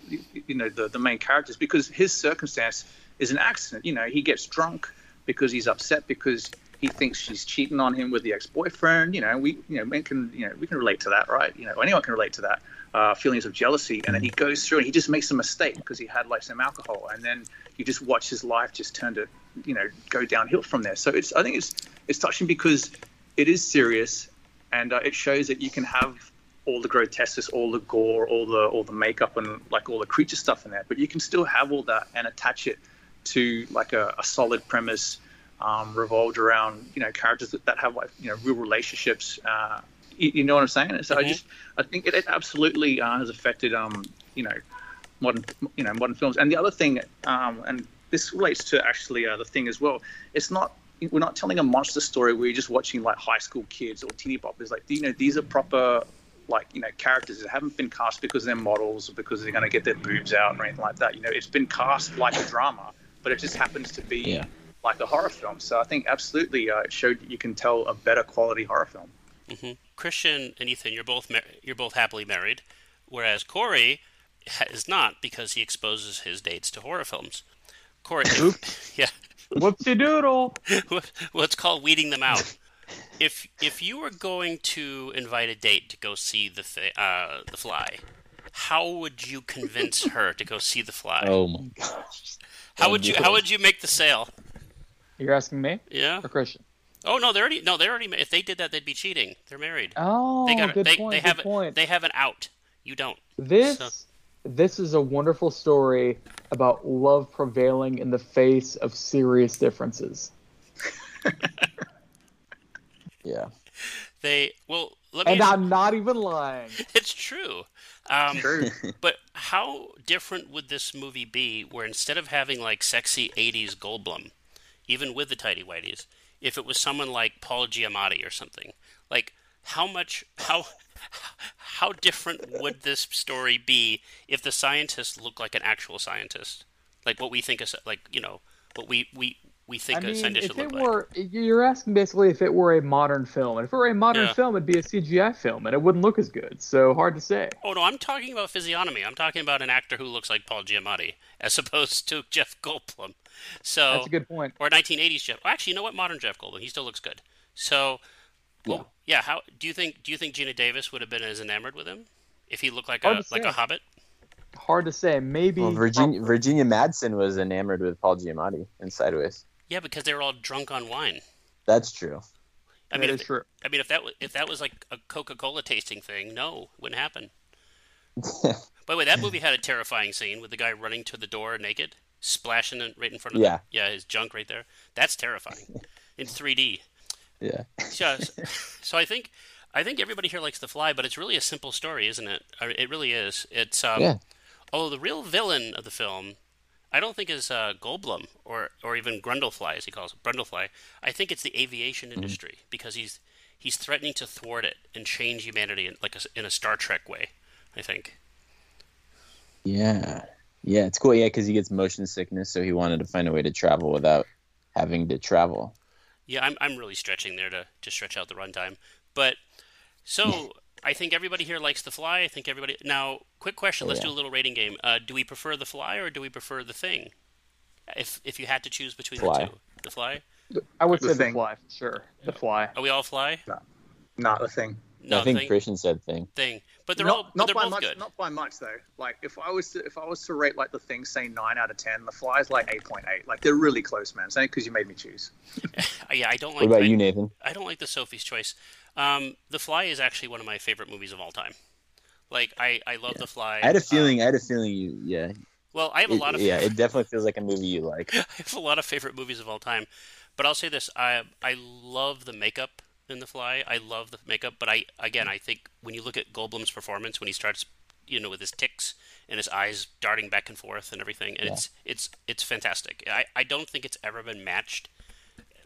you know, the, the main characters because his circumstance is an accident. You know, he gets drunk because he's upset because he thinks she's cheating on him with the ex-boyfriend. You know, we, you know, men can, you know, we can relate to that, right? You know, anyone can relate to that. Uh, feelings of jealousy, and then he goes through and he just makes a mistake because he had like some alcohol, and then you just watch his life just turn to, you know, go downhill from there. So it's, I think it's it's touching because it is serious, and uh, it shows that you can have all the grotesqueness, all the gore, all the all the makeup, and like all the creature stuff in there, but you can still have all that and attach it to like a, a solid premise um, revolved around, you know, characters that, that have like, you know, real relationships. Uh, You know what I'm saying? So mm-hmm. I just, I think it, it absolutely uh, has affected, um, you know, modern, you know, modern films. And the other thing, um, and this relates to actually uh, the thing as well. It's not, we're not telling a monster story where you're just watching like high school kids or teeny boppers. Like, you know, these are proper, like, you know, characters that haven't been cast because they're models or because they're going to get their boobs out or anything like that. You know, it's been cast like a drama, but it just happens to be yeah. like a horror film. So I think absolutely uh, it showed that you can tell a better quality horror film. Mm-hmm. Christian and Ethan, you're both mar- you're both happily married, whereas Corey ha- is not because he exposes his dates to horror films. Corey, if, yeah, whoopsie doodle. Well, it's called weeding them out. If if you were going to invite a date to go see the uh, the Fly, how would you convince her to go see the Fly? Oh my gosh! How oh, would you how would you make the sale? You're asking me? Yeah, or Christian? Oh no! They already no. They already. If they did that, they'd be cheating. They're married. Oh, they got, good they, point. They good have point. They have an out. You don't. This so. this is a wonderful story about love prevailing in the face of serious differences. yeah. They well. Let me and I'm not even lying. It's true. Um, true. But how different would this movie be, where instead of having like sexy eighties Goldblum, even with the tighty whities? If it was someone like Paul Giamatti or something, like how much, how, how different would this story be if the scientist looked like an actual scientist, like what we think of, like you know, what we we we think I mean, a scientist should look were, like. You're asking basically if it were a modern film, and if it were a modern yeah. film, it'd be a C G I film, and it wouldn't look as good. So hard to say. Oh no, I'm talking about physiognomy. I'm talking about an actor who looks like Paul Giamatti as opposed to Jeff Goldblum. So that's a good point. Or nineteen eighties Jeff. Well, actually, you know what? Modern Jeff Goldblum. He still looks good. So, yeah. Well, yeah. How do you think? Do you think Geena Davis would have been as enamored with him if he looked like Hard a like a hobbit? Hard to say. Maybe well, Virginia, Virginia Madsen was enamored with Paul Giamatti in Sideways. Yeah, because they were all drunk on wine. That's true. I mean, that if, is true. I mean, if that was, if that was like a Coca-Cola tasting thing, no, it wouldn't happen. By the way, that movie had a terrifying scene with the guy running to the door naked. Splashing in, right in front of yeah. him. Yeah, his junk right there. That's terrifying. In three D. Yeah. So, so I think I think everybody here likes The Fly, but it's really a simple story, isn't it? It really is. It's um, yeah. Although the real villain of the film, I don't think is uh, Goldblum or or even Grundlefly, as he calls it, Brundlefly. I think it's the aviation industry mm-hmm. because he's he's threatening to thwart it and change humanity in like a, in a Star Trek way. I think. Yeah. Yeah, it's cool. Yeah, because he gets motion sickness, so he wanted to find a way to travel without having to travel. Yeah, I'm I'm really stretching there to, to stretch out the runtime. But so I think everybody here likes The Fly. I think everybody. Now, quick question. Let's yeah. do a little rating game. Uh, do we prefer The Fly or do we prefer The Thing? If if you had to choose between fly. the two, The Fly. I would the say thing. The Fly. Sure, The Fly. Are we all Fly? No. Not The Thing. No, I think thing. Christian said thing. Thing, but they're not, all but not they're by both much. Good. Not by much though. Like if I was to, if I was to rate like The Thing, say nine out of ten, The Fly is like eight point eight. Like they're really close, man. It's only because you made me choose. yeah, I don't like. What about my, you, Nathan? I don't like the Sophie's Choice. Um, The Fly is actually one of my favorite movies of all time. Like I, I love yeah. The Fly. I had a feeling. Um, I had a feeling you. Yeah. Well, I have a it, lot of. Yeah, it definitely feels like a movie you like. I have a lot of favorite movies of all time, but I'll say this: I I love the makeup in The Fly. I love the makeup, but I again I think when you look at Goldblum's performance when he starts, you know, with his tics and his eyes darting back and forth and everything, and yeah. it's it's it's fantastic. I, I don't think it's ever been matched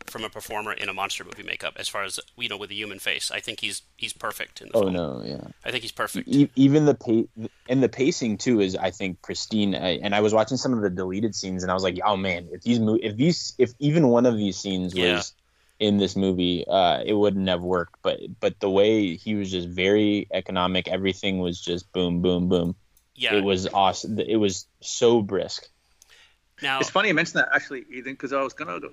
from a performer in a monster movie makeup as far as, you know, with a human face. I think he's he's perfect in the film. Oh no, yeah. I think he's perfect. E- even the pa- and the pacing too is I think pristine. I, and I was watching some of the deleted scenes and I was like, "Oh man, if these mo- if these if even one of these scenes was yeah. in this movie, uh, it wouldn't have worked." But but the way he was just very economic, everything was just boom boom boom. Yeah. It was awesome. It was so brisk. Now, it's funny you mentioned that actually, Ethan, because I was going to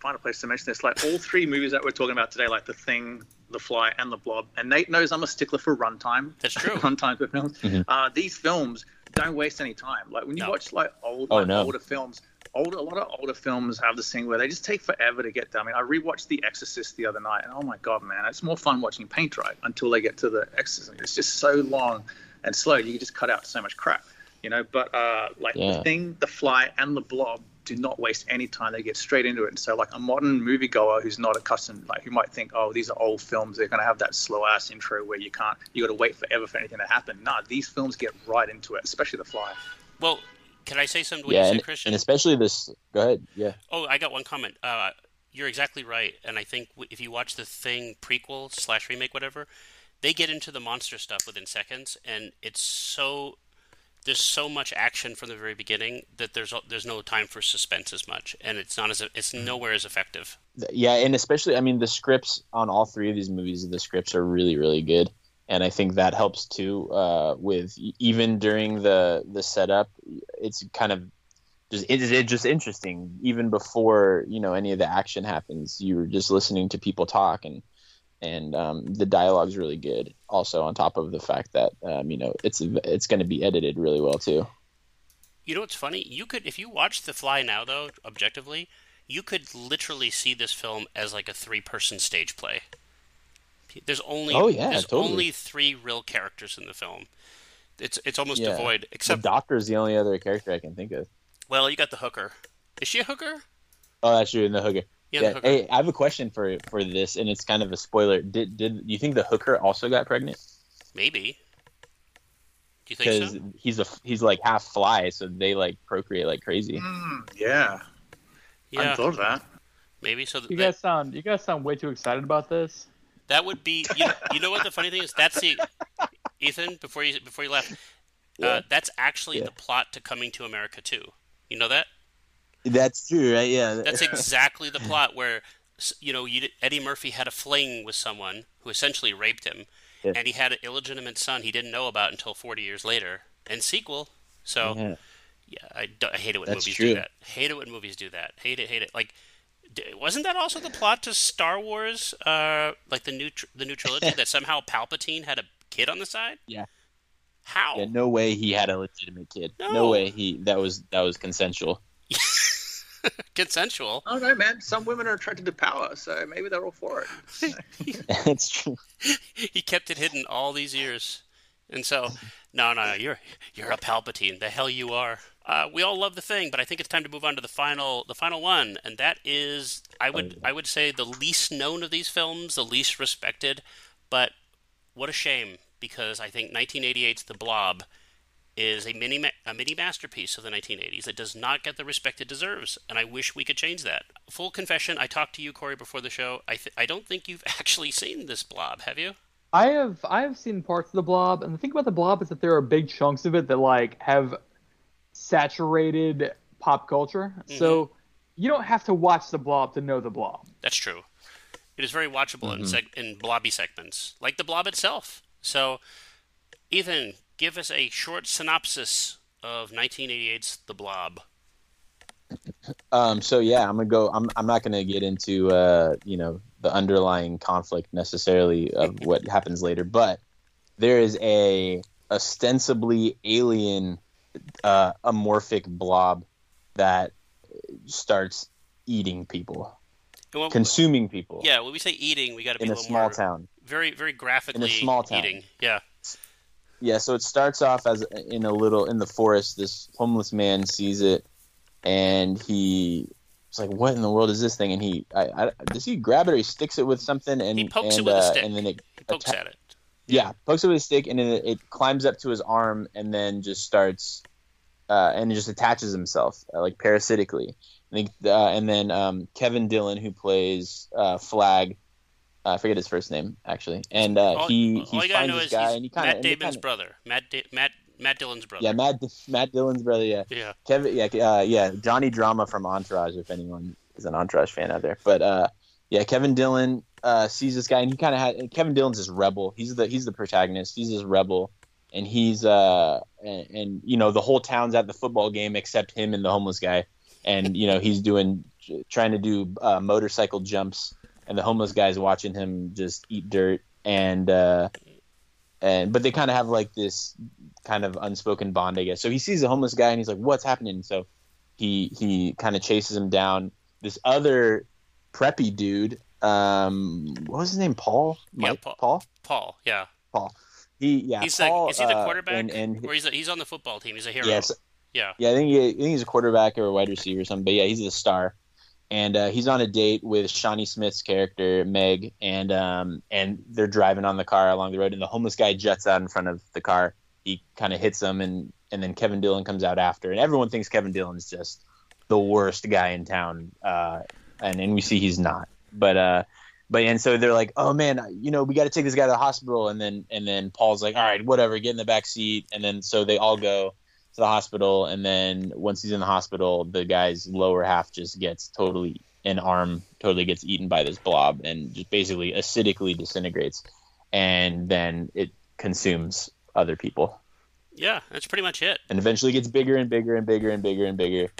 find a place to mention this. Like all three movies that we're talking about today, like The Thing, The Fly, and The Blob, and Nate knows I'm a stickler for runtime. That's true. Runtime for films. Mm-hmm. Uh, these films don't waste any time. Like when you no. watch like old, oh, like no. older films, older a lot of older films have this thing where they just take forever to get there. I mean, I rewatched The Exorcist the other night, and oh my god, man, it's more fun watching paint dry until they get to The Exorcist. It's just so long and slow. You can just cut out so much crap, you know. But uh, like yeah. The Thing, The Fly, and The Blob do not waste any time. They get straight into it. And so like a modern moviegoer who's not accustomed, like who might think, oh, these are old films, they're going to have that slow ass intro where you can't, you got to wait forever for anything to happen. Nah, these films get right into it, especially The Fly. Well, can I say something to yeah, you and, say, Christian? And especially this, go ahead. Yeah. Oh, I got one comment. Uh, you're exactly right. And I think if you watch The Thing prequel slash remake, whatever, they get into the monster stuff within seconds. And it's so... there's so much action from the very beginning that there's there's no time for suspense as much, and it's not as it's nowhere as effective. Yeah, and especially, I mean, the scripts on all three of these movies, the scripts are really really good, and I think that helps too. Uh, with even during the the setup, it's kind of just it, it's just interesting. Even before, you know, any of the action happens, you're just listening to people talk and. And um, the dialogue's really good. Also, on top of the fact that um, you know it's it's going to be edited really well too. You know what's funny? You could, if you watch The Fly now, though, objectively, you could literally see this film as like a three-person stage play. There's only oh, yeah, there's totally. only three real characters in the film. It's it's almost yeah. devoid. Except the doctor's the only other character I can think of. Well, you got the hooker. Is she a hooker? Oh, that's true. The hooker. Yeah, yeah. Hey, I have a question for for this, and it's kind of a spoiler. Did did you think the hooker also got pregnant? Maybe. Do you think so? Because he's a he's like half fly, so they like procreate like crazy. Mm, yeah. yeah, I thought of that. Maybe so. That, you guys that, sound you guys sound way too excited about this. That would be. You know, you know what the funny thing is? That's the Ethan. Before you before you left, yeah. uh, that's actually yeah. the plot to Coming to America two. You know that. That's true, right? Yeah. That's exactly the plot where, you know, you, Eddie Murphy had a fling with someone who essentially raped him, yeah. and he had an illegitimate son he didn't know about until forty years later. And sequel. So, yeah, yeah I, I hate it when That's movies true. do that. Hate it when movies do that. Hate it, hate it. Like, wasn't that also the plot to Star Wars, uh, like the new tr- the new trilogy, that somehow Palpatine had a kid on the side? Yeah. How? Yeah, no way he had a legitimate kid. No, no way he that was that was consensual. Consensual. Oh no, man! Some women are attracted to power, so maybe they're all for it. That's true. He kept it hidden all these years, and so no, no, no. You're you're a Palpatine. The hell you are. Uh, we all love The Thing, but I think it's time to move on to the final, the final one, and that is, I would, I would say, the least known of these films, the least respected, but what a shame, because I think nineteen eighty-eight's The Blob is a mini ma- a mini masterpiece of the nineteen eighties that does not get the respect it deserves, and I wish we could change that. Full confession, I talked to you, Corey, before the show. I th- I don't think you've actually seen this Blob, have you? I have I have seen parts of The Blob, and the thing about The Blob is that there are big chunks of it that like have saturated pop culture, mm-hmm. so you don't have to watch The Blob to know The Blob. That's true. It is very watchable mm-hmm. in seg- in blobby segments, like The Blob itself. So, Ethan, give us a short synopsis of nineteen eighty-eight's The Blob. Um, so yeah, I'm gonna go. I'm I'm not gonna get into uh, you know, the underlying conflict necessarily of what happens later, but there is a ostensibly alien uh, amorphic blob that starts eating people, well, consuming people. Yeah, when we say eating, we got to be in a, a little small more, town, very very graphically in a small town. Eating. Yeah. Yeah, so it starts off as in a little in the forest. This homeless man sees it, and he's like, "What in the world is this thing?" And he I, I, does he grab it or he sticks it with something? And he pokes and, it with uh, a stick, and then it he pokes atta- at it. Yeah, pokes it with a stick, and then it, it climbs up to his arm, and then just starts, uh, and it just attaches himself uh, like parasitically. And, he, uh, and then um, Kevin Dillon, who plays uh, Flag, uh, I forget his first name actually, and uh, all, he he all finds gotta know this is guy, and he kind of Matt Damon's kinda, brother, Matt da- Matt Matt Dillon's brother. Yeah, Matt Matt Dillon's brother. Yeah, yeah. Kevin, yeah, uh, yeah. Johnny Drama from Entourage, if anyone is an Entourage fan out there, but uh, yeah, Kevin Dillon. Uh, sees this guy, and he kind of had Kevin Dillon's this rebel. He's the he's the protagonist. He's this rebel, and he's uh and, and you know the whole town's at the football game except him and the homeless guy, and you know he's doing trying to do uh, motorcycle jumps, and the homeless guy's watching him just eat dirt, and uh and but they kind of have like this kind of unspoken bond, I guess. So he sees the homeless guy, and he's like, "What's happening?" So he he kind of chases him down. This other preppy dude. Um, what was his name? Paul? Mike? Yeah, Paul. Paul. Paul. Yeah. Paul. He. Yeah. He's Paul, like, is he the quarterback? Uh, and, and, or he's a, he's on the football team. He's a hero. Yes. Yeah. Yeah. I think he, I think he's a quarterback or a wide receiver or something. But yeah, he's a star. And uh, he's on a date with Shawnee Smith's character Meg, and um, and they're driving on the car along the road, and the homeless guy juts out in front of the car. He kind of hits him, and and then Kevin Dillon comes out after, and everyone thinks Kevin Dillon's just the worst guy in town, uh, and and we see he's not. But uh, but and so they're like, oh man, you know, we got to take this guy to the hospital. And then and then Paul's like, all right, whatever, get in the back seat. And then so they all go to the hospital. And then once he's in the hospital, the guy's lower half just gets totally an arm, totally gets eaten by this blob and just basically acidically disintegrates. And then it consumes other people. Yeah, that's pretty much it. And eventually gets bigger and bigger and bigger and bigger and bigger.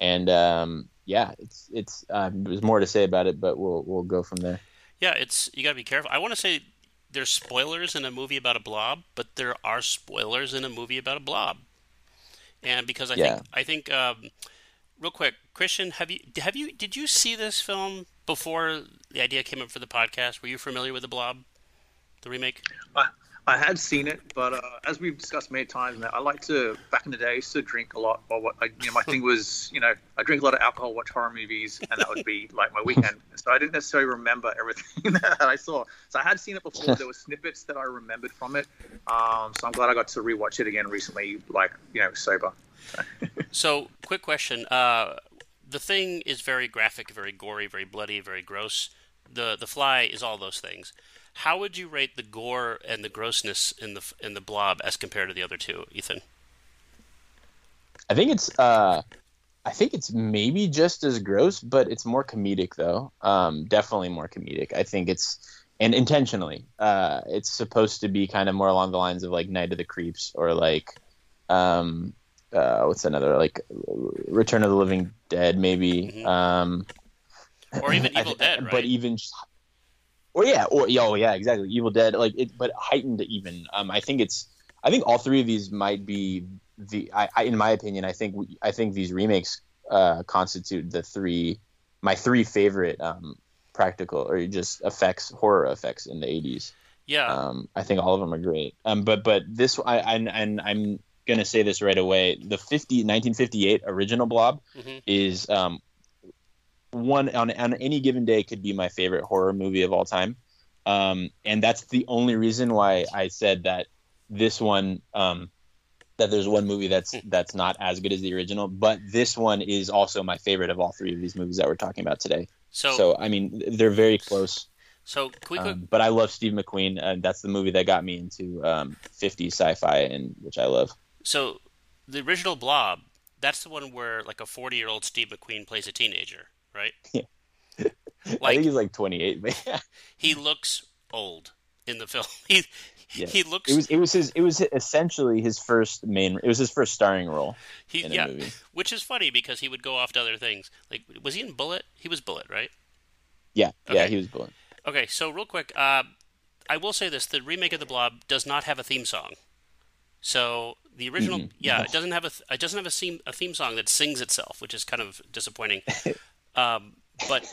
And um. Yeah, it's it's uh, there's more to say about it, but we'll we'll go from there. Yeah, it's you gotta be careful. I want to say there's spoilers in a movie about a blob, but there are spoilers in a movie about a blob. And because I yeah. think I think um, real quick, Christian, have you have you did you see this film before the idea came up for the podcast? Were you familiar with the Blob, the remake? I, I had seen it, but uh, as we've discussed many times now, I like to, back in the day, I used to drink a lot. While what I, you know, my thing was, you know, I drink a lot of alcohol, watch horror movies, and that would be like my weekend. So I didn't necessarily remember everything that I saw. So I had seen it before. There were snippets that I remembered from it. Um, so I'm glad I got to rewatch it again recently, like, you know, sober. So, so quick question. Uh, the Thing is very graphic, very gory, very bloody, very gross. The The Fly is all those things. How would you rate the gore and the grossness in the in the Blob as compared to the other two, Ethan? I think it's uh, I think it's maybe just as gross, but it's more comedic though. Um, definitely more comedic. I think it's and intentionally. Uh, it's supposed to be kind of more along the lines of like Night of the Creeps or like um, uh, what's another like Return of the Living Dead maybe, mm-hmm. um, or even Evil think, Dead, right? But even. Or yeah, or oh yeah, exactly. Evil Dead, like it, but heightened even. Um, I think it's, I think all three of these might be the. I, I in my opinion, I think we, I think these remakes uh, constitute the three, my three favorite um, practical or just effects horror effects in the eighties. Yeah. Um, I think all of them are great. Um, but but this I, I and I'm gonna say this right away. The nineteen fifty-eight original Blob mm-hmm. is um. One on, on any given day could be my favorite horror movie of all time. Um, and that's the only reason why I said that this one, um, that there's one movie that's that's not as good as the original, but this one is also my favorite of all three of these movies that we're talking about today. So, so I mean, they're very close. So, quick, quick. Um, but I love Steve McQueen. Uh, that's the movie that got me into um, fifties sci-fi, and which I love. So, the original Blob, that's the one where like a forty-year-old Steve McQueen plays a teenager. Right? Yeah. Like, I think he's like twenty-eight, but yeah. He looks old in the film. He yeah. he looks It was it was his it was essentially his first main it was his first starring role he, in a yeah, movie. Which is funny because he would go off to other things. Like was he in Bullet? He was Bullet, right? Yeah. Okay. Yeah, he was Bullet. Okay, so real quick, uh, I will say this, the remake of The Blob does not have a theme song. So the original mm-hmm. yeah, it doesn't have a it doesn't have a theme a theme song that sings itself, which is kind of disappointing. Um, but,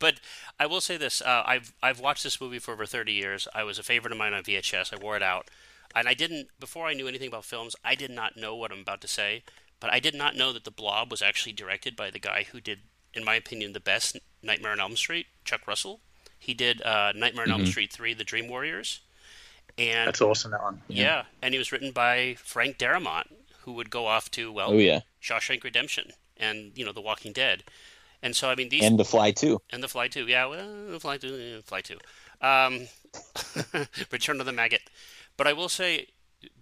but I will say this, uh, I've, I've watched this movie for over thirty years. I was a favorite of mine on V H S. I wore it out. and I didn't, before I knew anything about films, I did not know what I'm about to say, but I did not know that The Blob was actually directed by the guy who did, in my opinion, the best Nightmare on Elm Street, Chuck Russell. He did uh, Nightmare on mm-hmm. Elm Street three, The Dream Warriors. And that's awesome, that one. Yeah. yeah, and it was written by Frank Darabont, who would go off to, well, oh, yeah. Shawshank Redemption and, you know, The Walking Dead. And so, I mean, these... And The Fly two. And The Fly two, yeah, well, The Fly two, yeah, Fly two. Um, Return of the Maggot. But I will say,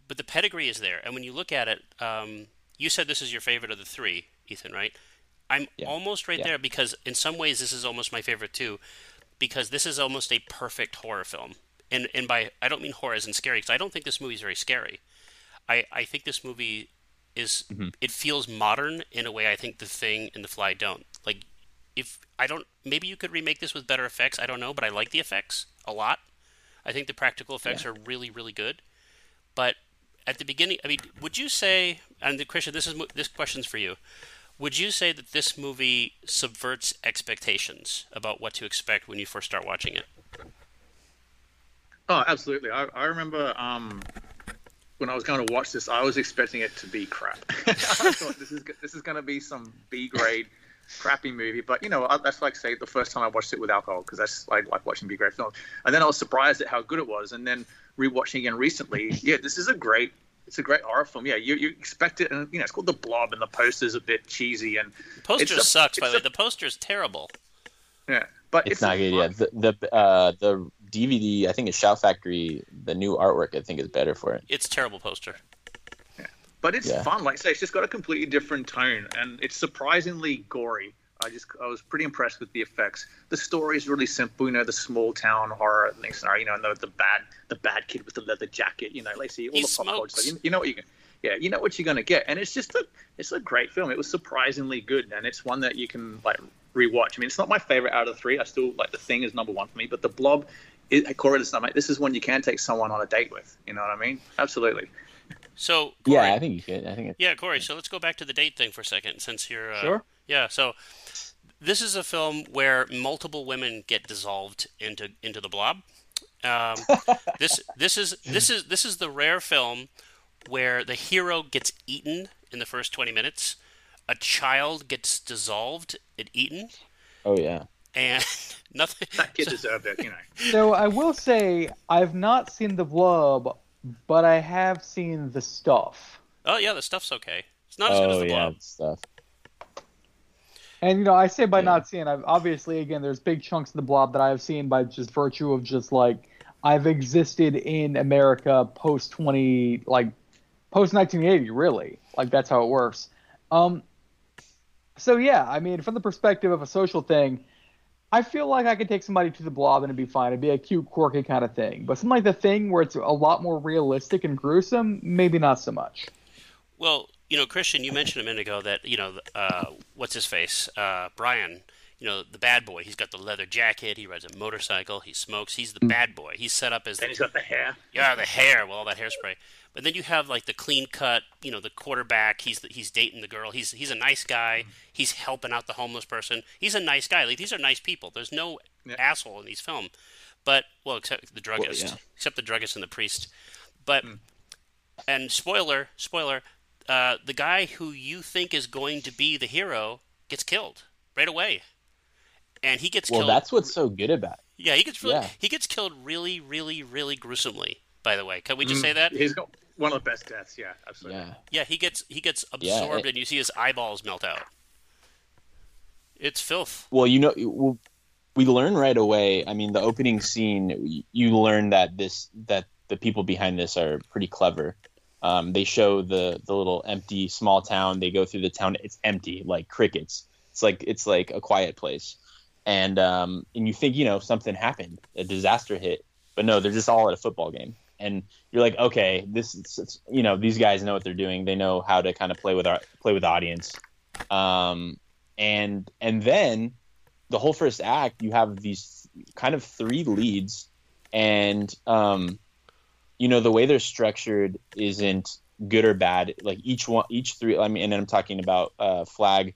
but the pedigree is there. And when you look at it, um, you said this is your favorite of the three, Ethan, right? I'm yeah. almost right yeah. there, because in some ways this is almost my favorite too, because this is almost a perfect horror film. And and by, I don't mean horror as in scary, because I don't think this movie is very scary. I, I think this movie is, mm-hmm. it feels modern in a way I think The Thing and The Fly don't. Like, if, I don't, maybe you could remake this with better effects, I don't know, but I like the effects a lot. I think the practical effects yeah. are really, really good. But at the beginning, I mean, would you say, and Christian, this is this question's for you. Would you say that this movie subverts expectations about what to expect when you first start watching it? Oh, absolutely. I, I remember um, when I was going to watch this, I was expecting it to be crap. I thought this is this is going to be some B-grade crappy movie, but you know, that's like, say, the first time I watched it with alcohol, because that's I like watching B-grade films. And then I was surprised at how good it was, and then rewatching again recently, yeah, this is a great, it's a great horror film. Yeah, you you expect it, and you know, it's called The Blob, and the poster's a bit cheesy, and the poster a, sucks. By the way, the poster's terrible. Yeah, but it's, it's not good. Yeah, the the uh, the D V D, I think it's Shout Factory. The new artwork, I think, is better for it. It's a terrible poster. But it's yeah. fun. Like I say, it's just got a completely different tone, and it's surprisingly gory. I just I was pretty impressed with the effects. The story is really simple, you know, the small town horror thing scenario, you know, and the, the bad the bad kid with the leather jacket, you know, like see all he the pop culture stuff. You, you know what you yeah, you know what you're gonna get, and it's just a it's a great film. It was surprisingly good, and it's one that you can like rewatch. I mean, it's not my favorite out of the three. I still like The Thing is number one for me, but The Blob, I call it this number. This is one you can take someone on a date with. You know what I mean? Absolutely. So Corey, yeah, I think you could. I think it's, yeah, Corey. So let's go back to the date thing for a second, since you're uh, sure. Yeah. So this is a film where multiple women get dissolved into into the blob. Um, this this is this is this is the rare film where the hero gets eaten in the first twenty minutes. A child gets dissolved and eaten. Oh yeah. And nothing. That kid so, deserved it, you know. So I will say I've not seen The Blob. But I have seen the stuff. Oh, yeah, the stuff's okay. It's not as oh, good as the yeah, Blob. Stuff. And, you know, I say by yeah. not seeing, I've obviously, again, there's big chunks of the Blob that I have seen by just virtue of just, like, I've existed in America post twenty, like, post nineteen eighty, really. Like, that's how it works. Um, so, yeah, I mean, from the perspective of a social thing, I feel like I could take somebody to the Blob and it'd be fine. It'd be a cute, quirky kind of thing. But something like The Thing, where it's a lot more realistic and gruesome, maybe not so much. Well, you know, Christian, you mentioned a minute ago that, you know, uh, what's his face? Uh, Brian, you know, the bad boy. He's got the leather jacket. He rides a motorcycle. He smokes. He's the bad boy. He's set up as... And he's got the hair. Yeah, the hair. Well, all that hairspray. But then you have, like, the clean cut, you know, the quarterback. He's the, he's dating the girl. He's he's a nice guy. He's helping out the homeless person. He's a nice guy. Like, these are nice people. There's no yeah. asshole in these films. But, well, except the druggist. Well, yeah. Except the druggist and the priest. But, mm. and spoiler, spoiler, uh, the guy who you think is going to be the hero gets killed right away. And he gets well, killed. Well, that's what's so good about it. Yeah, he gets really, yeah. he gets killed really, really, really gruesomely, by the way. Can we just mm. say that? He's got one of the best deaths, yeah, absolutely. Yeah, yeah he gets he gets absorbed, yeah, it, and you see his eyeballs melt out. It's filth. Well, you know, we learn right away. I mean, the opening scene, you learn that this that the people behind this are pretty clever. Um, they show the the little empty small town. They go through the town. It's empty, like crickets. It's like it's like a quiet place, and um, and you think, you know, something happened, a disaster hit, but no, they're just all at a football game. And you're like, okay, this is, you know, these guys know what they're doing. They know how to kind of play with our play with the audience. Um, and and then the whole first act, you have these kind of three leads, and um, you know, the way they're structured isn't good or bad. Like each one, each three. I mean, and then I'm talking about uh, Flag,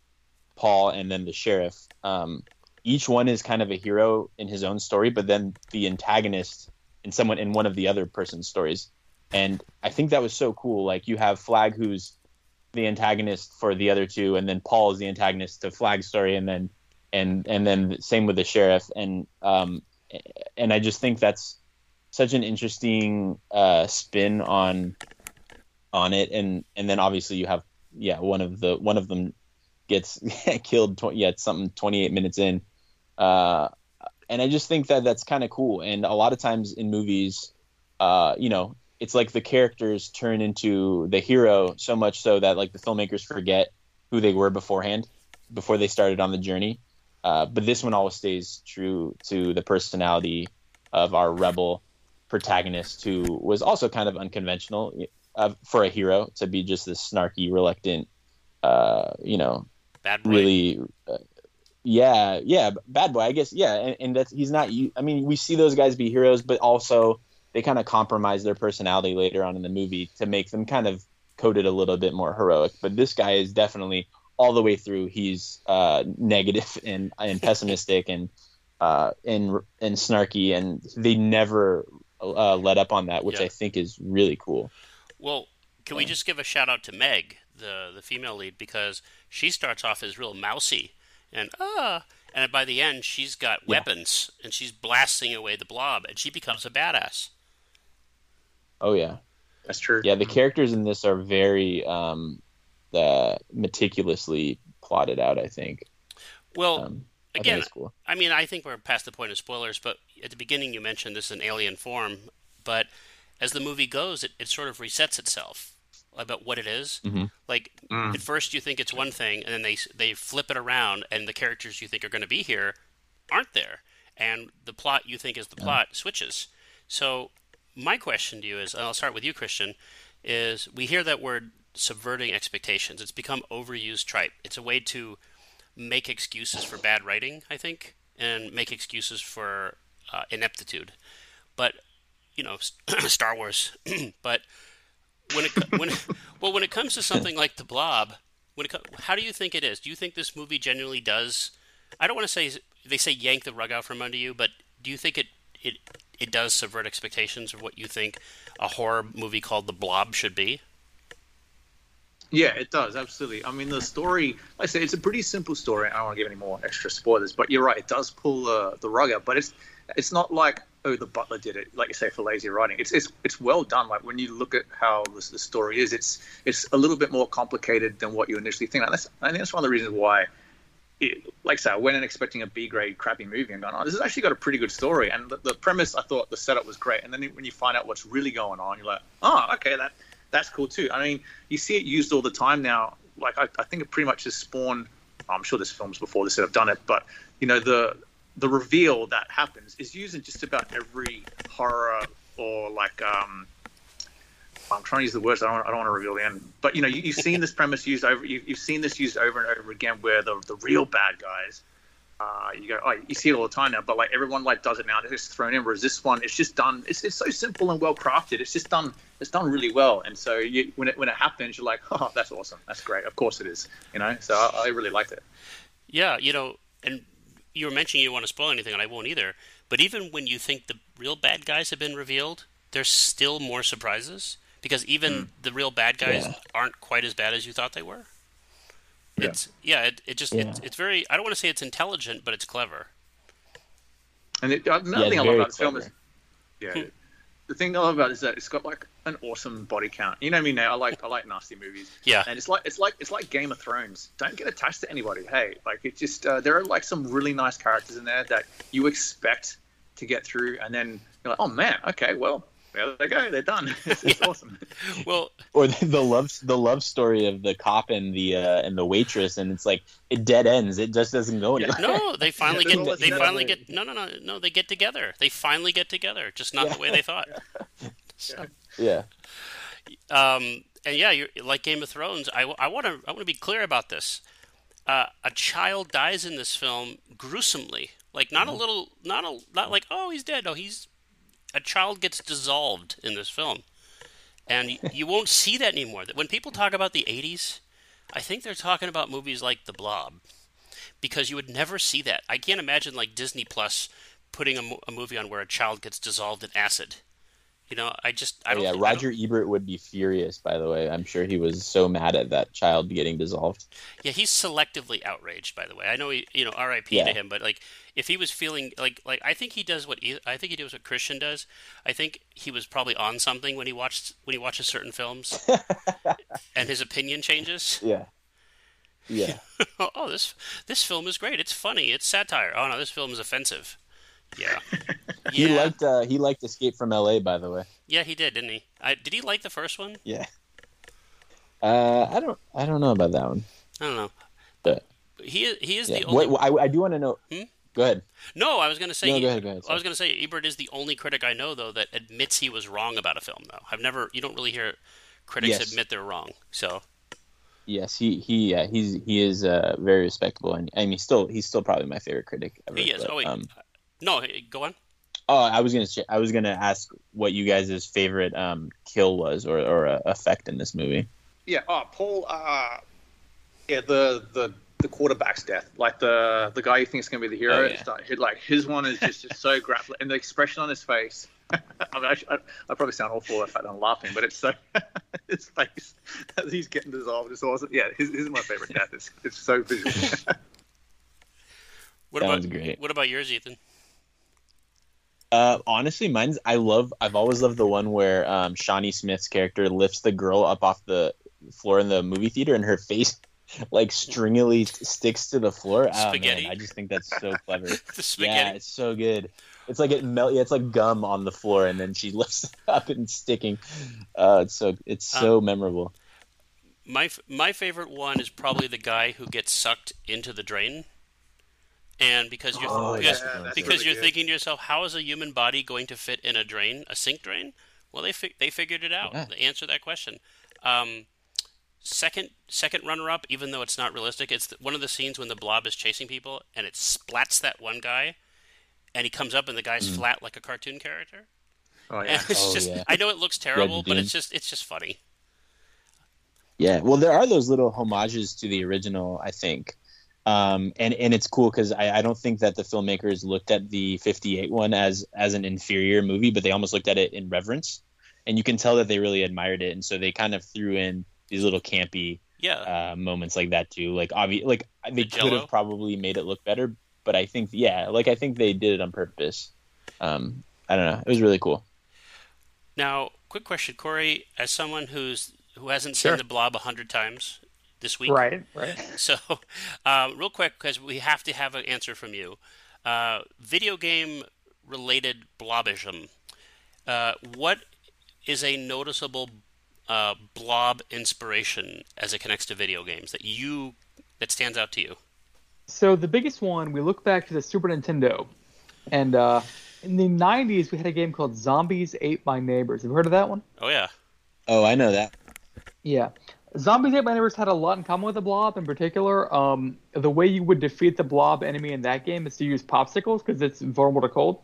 Paul, and then the sheriff. Um, each one is kind of a hero in his own story, but then the antagonist. And someone in one of the other person's stories, And I think that was so cool. Like, you have Flag, who's the antagonist for the other two, and then Paul is the antagonist to Flag's story, and then and and then same with the sheriff. And um, and I just think that's such an interesting uh, spin on on it. And and then obviously you have yeah one of the one of them gets killed tw- yeah something twenty-eight minutes in. Uh, and I just think that that's kind of cool. And a lot of times in movies, uh, you know, it's like the characters turn into the hero so much so that, like, the filmmakers forget who they were beforehand, before they started on the journey. Uh, but this one always stays true to the personality of our rebel protagonist, who was also kind of unconventional uh, for a hero to be just this snarky, reluctant, uh, you know, bad boy. really, uh, yeah, yeah, bad boy, I guess. Yeah. And, and that's, he's not, I mean, we see those guys be heroes, but also they kind of compromise their personality later on in the movie to make them kind of coded a little bit more heroic. But this guy is definitely all the way through. He's uh, negative and, and pessimistic and uh, and and snarky, and they never uh, let up on that, which yeah. I think is really cool. Well, can yeah. we just give a shout out to Meg, the the female lead, because she starts off as real mousy and ah, and by the end she's got yeah. weapons and she's blasting away the blob, and she becomes a badass. Oh yeah, that's true. Yeah, the characters in this are very um, uh, meticulously plotted out, I think. Well, um, I again, think cool. I mean, I think we're past the point of spoilers, but at the beginning you mentioned this is an alien form, but as the movie goes, it, it sort of resets itself about what it is. Mm-hmm. Like mm. at first you think it's one thing, and then they they flip it around, and the characters you think are going to be here aren't there, and the plot you think is the yeah. plot switches. So. My question to you is, and I'll start with you, Christian, is we hear that word subverting expectations. It's become overused tripe. It's a way to make excuses for bad writing, I think, and make excuses for uh, ineptitude. But, you know, Star Wars. But when it when well when it comes to something like The Blob, when it how do you think it is? Do you think this movie genuinely does? I don't want to say they say yank the rug out from under you, but do you think it it It does subvert expectations of what you think a horror movie called The Blob should be? Yeah, it does, absolutely. I mean, the story, like I say, it's a pretty simple story. I don't want to give any more extra spoilers, but you're right, it does pull uh, the rug out. But it's it's not like, oh, the butler did it, like you say, for lazy writing. It's it's it's well done. Like, when you look at how this, the story is, it's it's a little bit more complicated than what you initially think. Like, that's, I think that's one of the reasons why, It, like I said, I went in expecting a B-grade crappy movie and going, oh, this has actually got a pretty good story. And the, the premise, I thought the setup was great. And then when you find out what's really going on, you're like, oh, okay, that that's cool too. I mean, you see it used all the time now. Like, I, I think it pretty much has spawned, I'm sure there's films before this that have done it, but, you know, the the reveal that happens is used in just about every horror or, like, um, I'm trying to use the words. I don't, I don't want to reveal the end. But, you know, you, you've seen this premise used over. You, you've seen this used over and over again, where the the real bad guys. Uh, you go. Oh, you see it all the time now. But like everyone, like does it now. It's just thrown in. Whereas this one, it's just done. It's it's so simple and well crafted. It's just done. It's done really well. And so you, when it when it happens, you're like, oh, that's awesome. That's great. Of course it is. You know. So I, I really liked it. Yeah. You know. And you were mentioning you don't want to spoil anything, and I won't either. But even when you think the real bad guys have been revealed, there's still more surprises. Because even mm. the real bad guys yeah. aren't quite as bad as you thought they were. Yeah. It's yeah, it, it just yeah. It, it's very. I don't want to say it's intelligent, but it's clever. And it, another yeah, thing I love about this film is, yeah, the thing I love about it is that it's got like an awesome body count. You know me now. I like I like nasty movies. Yeah, and it's like it's like it's like Game of Thrones. Don't get attached to anybody. Hey, like it just uh, there are like some really nice characters in there that you expect to get through, and then you're like, oh man, okay, well. There they go. They're done. It's yeah. awesome. Well, or the, the love the love story of the cop and the uh, and the waitress, and it's like it dead ends. It just doesn't go anywhere. No, they finally get they finally way. get no no no no they get together. They finally get together, just not yeah. the way they thought. Yeah. So, yeah. Um. And yeah, you're like Game of Thrones. I I want to I want to be clear about this. Uh, a child dies in this film gruesomely. Like not mm-hmm. a little, not a not like oh he's dead. No, he's a child gets dissolved in this film, and you, you won't see that anymore. When people talk about the eighties, I think they're talking about movies like The Blob, because you would never see that. I can't imagine like Disney Plus putting a, a movie on where a child gets dissolved in acid. You know, I just I don't. Oh, yeah, Roger don't... Ebert would be furious. By the way, I'm sure he was so mad at that child getting dissolved. Yeah, he's selectively outraged. By the way, I know he, you know, R I P yeah. to him, but like, if he was feeling like, like I think he does what I think he does what Christian does. I think he was probably on something when he watched when he watches certain films, and his opinion changes. Yeah. Yeah. oh, this this film is great. It's funny. It's satire. Oh no, this film is offensive. Yeah. yeah. He liked uh, he liked Escape from L A, by the way. Yeah, he did, didn't he? I, did he like the first one? Yeah. Uh, I don't I don't know about that one. I don't know. But he he is yeah. the only. Wait, I I do want to know. Hmm? Go ahead. No, I was going to say. No, go ahead, go ahead, I was going to say Ebert is the only critic I know though that admits he was wrong about a film though. I've never you don't really hear critics yes. admit they're wrong. So. Yes, he he uh, he's he is uh, very respectable, and I mean, he's still he's still probably my favorite critic ever. He is. But, oh wait, um, no, go on. Oh, I was gonna I was gonna ask what you guys' favorite um, kill was or or uh, effect in this movie. Yeah, oh, Paul. Uh, yeah, the, the the quarterback's death, like the the guy you think is gonna be the hero. Oh, yeah. Like, his, like his one is just, just so grappling, and the expression on his face. I mean, I, I, I probably sound awful if I'm laughing, but it's so his face as he's getting dissolved. It's awesome. Yeah, his, his is my favorite death. It's it's so visual. what that about great. What about yours, Ethan? Uh, honestly, mine's I love. I've always loved the one where um, Shawnee Smith's character lifts the girl up off the floor in the movie theater, and her face like stringily sticks to the floor. Spaghetti. Oh, man, I just think that's so clever. The spaghetti. Yeah, it's so good. It's like it melt. Yeah, it's like gum on the floor, and then she lifts it up and sticking. Uh, it's so it's so um, memorable. My my favorite one is probably the guy who gets sucked into the drain, and because you're oh, because, yeah, because really you're good. thinking to yourself, how is a human body going to fit in a drain, a sink drain? Well, they fi- they figured it out. Yeah. They answered that question. Um, second second runner up, even though it's not realistic, it's one of the scenes when the blob is chasing people, and it splats that one guy. And he comes up, and the guy's mm. flat like a cartoon character. Oh yeah! And it's oh, just, yeah. I know it looks terrible, but it's just it's just funny. Yeah, well, there are those little homages to the original, I think, um, and and it's cool because I, I don't think that the filmmakers looked at the fifty-eight one as as an inferior movie, but they almost looked at it in reverence, and you can tell that they really admired it, and so they kind of threw in these little campy yeah. uh, moments like that too. Like obvi- like they the could have probably made it look better. But I think, yeah, like I think they did it on purpose. Um, I don't know. It was really cool. Now, quick question, Corey. As someone who's who hasn't seen sure. The Blob a hundred times this week, right, right. So, um, real quick, because we have to have an answer from you. Uh, video game related blobism. Uh, what is a noticeable uh, blob inspiration as it connects to video games that you that stands out to you? So the biggest one, we look back to the Super Nintendo, and uh, in the nineties we had a game called Zombies Ate My Neighbors. Have you heard of that one? Oh yeah. Oh, I know that. Yeah, Zombies Ate My Neighbors had a lot in common with the Blob in particular. Um, the way you would defeat the Blob enemy in that game is to use popsicles because it's vulnerable to cold.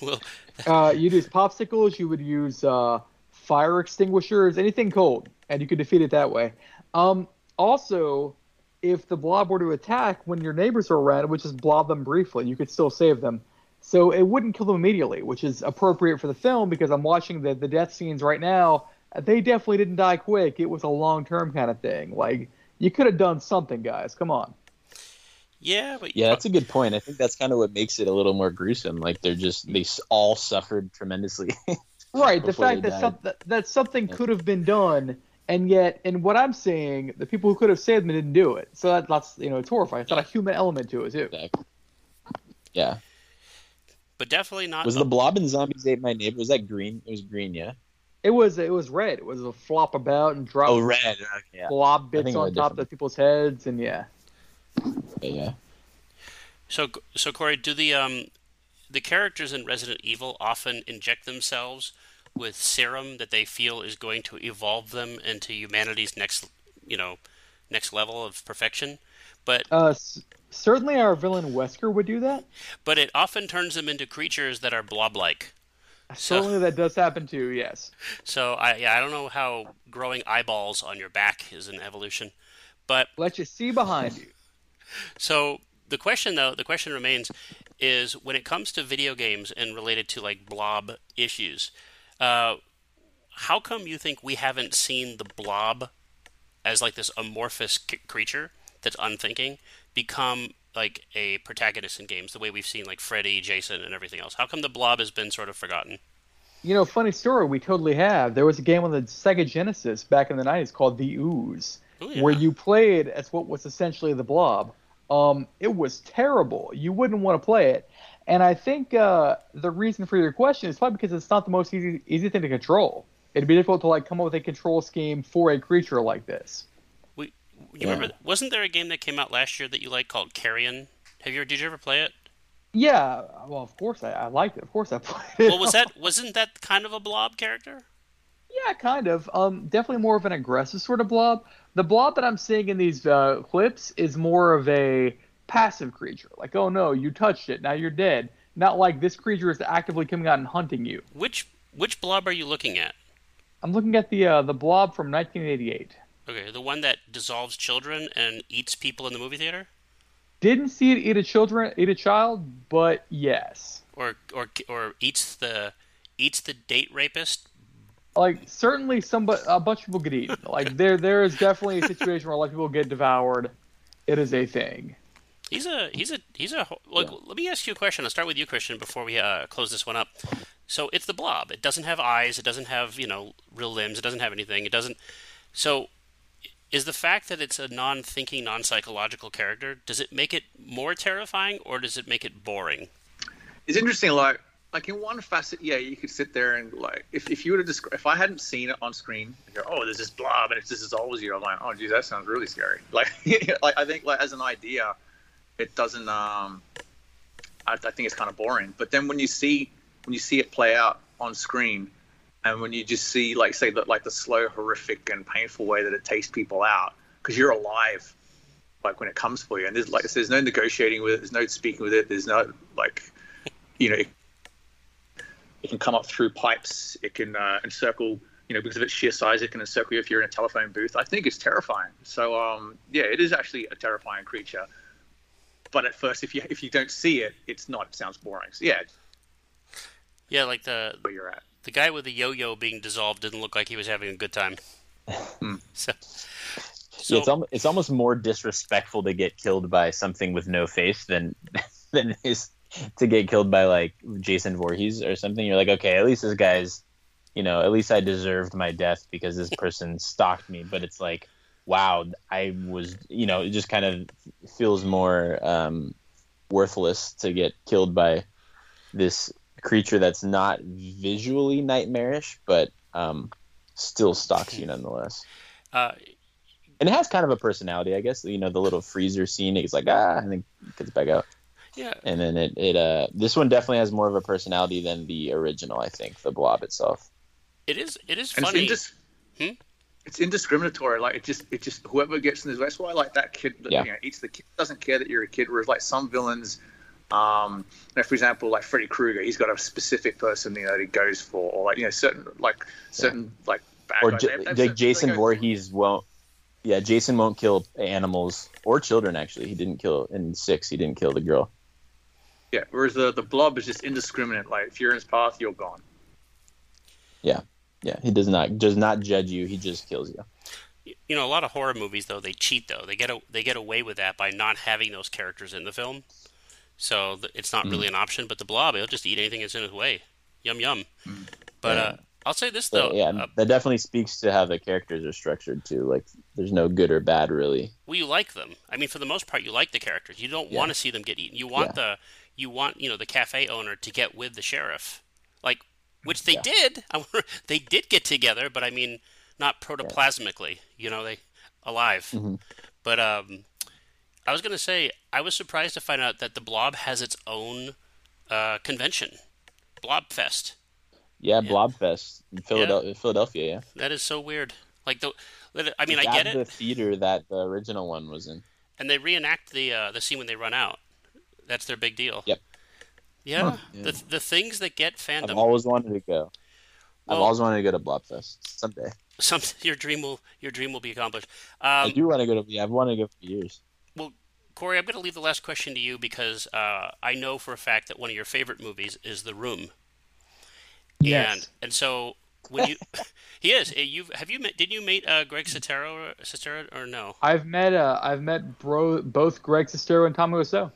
well, uh, you'd use popsicles. You would use uh, fire extinguishers, anything cold, and you could defeat it that way. Um, Also, if the Blob were to attack when your neighbors are around, it would just blob them briefly. You could still save them. So it wouldn't kill them immediately, which is appropriate for the film because I'm watching the, the death scenes right now. They definitely didn't die quick. It was a long-term kind of thing. Like, you could have done something, guys. Come on. Yeah, but yeah, that's a good point. I think that's kind of what makes it a little more gruesome. Like, they're just, they all suffered tremendously. Right. The fact that, some, that, that something yeah. could have been done. And yet, in what I'm seeing, the people who could have saved me didn't do it. So that, that's, you know, it's horrifying. It's yeah. not a human element to it, too. Exactly. Yeah. But definitely not. Was the Blob and Zombies Ate My Neighbor? Was that green? It was green, yeah. It was. It was red. It was a flop about and drop. Oh, red. Okay, yeah. Blob bits on top of people's heads, and yeah. Yeah. So, so Corey, do the um, the characters in Resident Evil often inject themselves with serum that they feel is going to evolve them into humanity's next, you know, next level of perfection? But uh, s- certainly our villain Wesker would do that. But it often turns them into creatures that are blob-like. Certainly so, that does happen too, yes. So I, yeah, I don't know how growing eyeballs on your back is an evolution, but let you see behind you. So the question, though, the question remains: is when it comes to video games and related to like blob issues, uh, how come you think we haven't seen the blob as like this amorphous c- creature that's unthinking become like a protagonist in games the way we've seen like Freddy, Jason, and everything else? How come the blob has been sort of forgotten? You know, funny story, we totally have. There was a game on the Sega Genesis back in the nineties called The Ooze, Ooh, yeah. where you played as what was essentially the blob. Um, it was terrible. You wouldn't want to play it. And I think uh, the reason for your question is probably because it's not the most easy, easy thing to control. It'd be difficult to like come up with a control scheme for a creature like this. We, you yeah. remember? Wasn't there a game that came out last year that you liked called Carrion? Have you ever? Did you ever play it? Yeah, well, of course I, I liked it. Of course I played it. Well, was that wasn't that kind of a blob character? Yeah, kind of. Um, definitely more of an aggressive sort of blob. The blob that I'm seeing in these uh, clips is more of a passive creature. Like, oh no, you touched it, now you're dead. Not like this creature is actively coming out and hunting you. Which which blob are you looking at? I'm looking at the uh, the blob from nineteen eighty-eight. Okay, the one that dissolves children and eats people in the movie theater. Didn't see it eat a children, eat a child, but yes. Or or or eats the eats the date rapist. Like certainly, some a bunch of people get eaten. Like there there is definitely a situation where a lot of people get devoured. It is a thing. He's a he's a he's a. Look, yeah. Let me ask you a question. I'll start with you, Christian, before we uh, close this one up. So it's the blob. It doesn't have eyes. It doesn't have you know real limbs. It doesn't have anything. It doesn't. So. Is the fact that it's a non-thinking, non-psychological character, does it make it more terrifying or does it make it boring? It's interesting, like, like in one facet, yeah, you could sit there and, like, if, if you were to describe, if I hadn't seen it on screen, you go, oh, there's this blob and it's just as old as you, I'm like, oh, geez, that sounds really scary. Like, like I think, like, as an idea, it doesn't, um, I, I think it's kind of boring. But then when you see, when you see it play out on screen, and when you just see, like, say, that, like, the slow, horrific, and painful way that it takes people out, because you're alive, like, when it comes for you, and there's like, so there's no negotiating with it, there's no speaking with it, there's no, like, you know, it, it can come up through pipes, it can uh, encircle, you know, because of its sheer size, it can encircle you if you're in a telephone booth. I think it's terrifying. So, um, yeah, it is actually a terrifying creature, but at first, if you if you don't see it, it's not. It sounds boring. So, yeah, yeah, like the where you're at. The guy with the yo-yo being dissolved didn't look like he was having a good time. so, so. Yeah, it's, al- it's almost more disrespectful to get killed by something with no face than than is to get killed by like Jason Voorhees or something. You're like, okay, at least this guy's, you know, at least I deserved my death because this person stalked me. But it's like, wow, I was, you know, it just kind of feels more um, worthless to get killed by this creature that's not visually nightmarish, but um, still stalks you nonetheless. Uh, and it has kind of a personality, I guess. You know, the little freezer scene, it's like, ah, and then it gets back out. Yeah. And then it, it uh, this one definitely has more of a personality than the original, I think, the blob itself. It is, it is funny. And it's, indis- hmm? it's indiscriminatory. Like, it just, it just, whoever gets in this, that's why I like that kid that yeah. you know, eats the kid, doesn't care that you're a kid, whereas, like, some villains. Um, you know, for example, like Freddy Krueger, he's got a specific person you know that he goes for, or like you know certain like certain yeah. like bad or guys. J- they have, they have Jason Voorhees for. won't. Yeah, Jason won't kill animals or children. Actually, he didn't kill in six. He didn't kill the girl. Yeah, whereas the the blob is just indiscriminate. Like if you're in his path, you're gone. Yeah, yeah, he does not does not judge you. He just kills you. You know, a lot of horror movies though they cheat though they get a, they get away with that by not having those characters in the film. So it's not really an option, but the blob, he'll just eat anything that's in his way. Yum, yum. But yeah. uh, I'll say this, though. Yeah, uh, that definitely speaks to how the characters are structured, too. Like, there's no good or bad, really. Well, you like them. I mean, for the most part, you like the characters. You don't yeah. want to see them get eaten. You want, yeah. the, you want, you know, the cafe owner to get with the sheriff, like, which they yeah. did. They did get together, but, I mean, not protoplasmically. Yeah. You know, they alive. Mm-hmm. But um, I was going to say... I was surprised to find out that the Blob has its own uh, convention, Blobfest. Yeah, Blobfest, in Philadelphia, yeah. Philadelphia. Yeah, that is so weird. Like the, I mean, it's I get it. The theater that the original one was in, and they reenact the uh, the scene when they run out. That's their big deal. Yep. Yeah, huh. yeah. the the things that get fandom. I've always wanted to go. Well, I've always wanted to go to Blobfest someday. Some your dream will your dream will be accomplished. Um, I do want to go to. Yeah, I've wanted to go for years. Well. Corey, I'm going to leave the last question to you because uh, I know for a fact that one of your favorite movies is The Room. Yes. And, and so when you, he is. You have you met? Did you meet uh, Greg Sestero or, Sestero or no? I've met. Uh, I've met bro, both Greg Sestero and Tom Wiseau.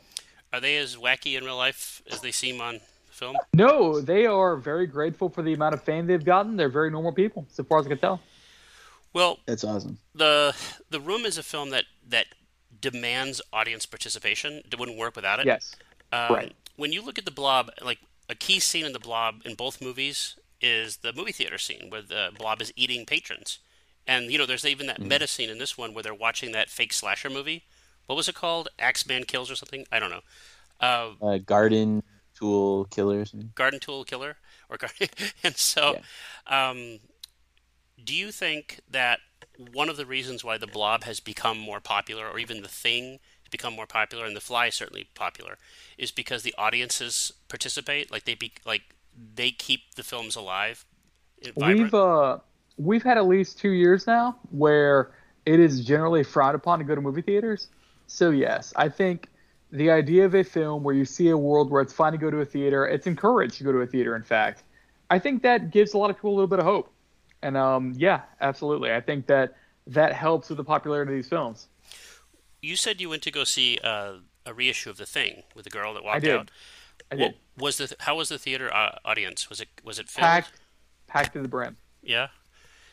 Are they as wacky in real life as they seem on film? No, they are very grateful for the amount of fame they've gotten. They're very normal people, so far as I can tell. Well, that's awesome. The The Room is a film that that demands audience participation. It wouldn't work without it. Yes. Um, right. When you look at The Blob, like a key scene in The Blob in both movies is the movie theater scene where the Blob is eating patrons, and you know there's even that mm. meta scene in this one where they're watching that fake slasher movie. What was it called? Axeman Kills or something? I don't know. Uh, uh, Garden Tool Killer. Garden Tool Killer, or garden. And so. Yeah. Um, Do you think that one of the reasons why The Blob has become more popular, or even The Thing has become more popular, and The Fly is certainly popular, is because the audiences participate? Like they be, like they keep the films alive. We've uh, we've had at least two years now where it is generally frowned upon to go to movie theaters. So yes, I think the idea of a film where you see a world where it's fine to go to a theater, it's encouraged to go to a theater. In fact, I think that gives a lot of people a little bit of hope. And um, yeah, absolutely. I think that that helps with the popularity of these films. You said you went to go see uh, a reissue of The Thing with the girl that walked I did. out. I did. What was the how was the theater uh, audience? Was it was it filled? Packed, packed to the brim. Yeah.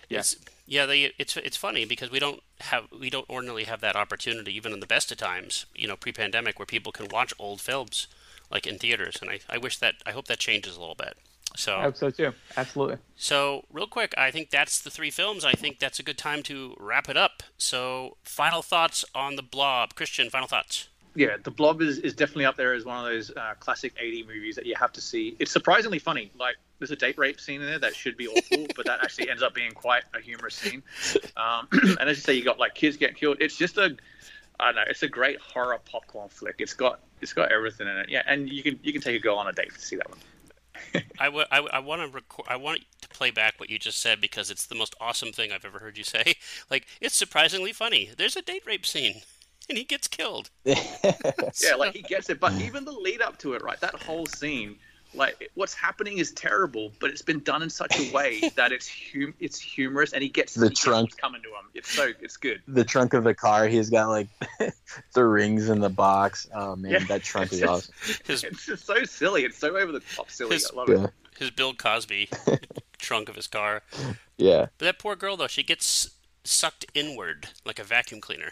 Yes. Yeah. yeah they, it's it's funny because we don't have we don't ordinarily have that opportunity, even in the best of times, you know, pre-pandemic, where people can watch old films like in theaters. And I, I wish that I hope that changes a little bit. So, I hope so too. Absolutely. So, real quick, I think that's the three films. I think that's a good time to wrap it up. So, final thoughts on The Blob. Christian, final thoughts. Yeah, The Blob is, is definitely up there as one of those uh, classic eighties movies that you have to see. It's surprisingly funny. Like, there's a date rape scene in there that should be awful, but that actually ends up being quite a humorous scene. Um, and as you say, you got like kids getting killed. It's just a, I don't know, it's a great horror popcorn flick. It's got it's got everything in it. Yeah, and you can you can take a girl on a date to see that one. I, w- I, w- I want to record. I want to play back what you just said because it's the most awesome thing I've ever heard you say. Like, it's surprisingly funny. There's a date rape scene, and he gets killed. Yeah, like he gets it. But even the lead up to it, right? That whole scene, like what's happening is terrible, but it's been done in such a way that it's hum- it's humorous, and he gets the he trunk gets coming to him. It's so it's good. The trunk of the car. He's got like the rings in the box. Oh man, yeah. That trunk is just, awesome. His, it's just so silly. It's so over the top silly. His, I love yeah. it. His Bill Cosby trunk of his car. Yeah. But that poor girl though, she gets sucked inward like a vacuum cleaner.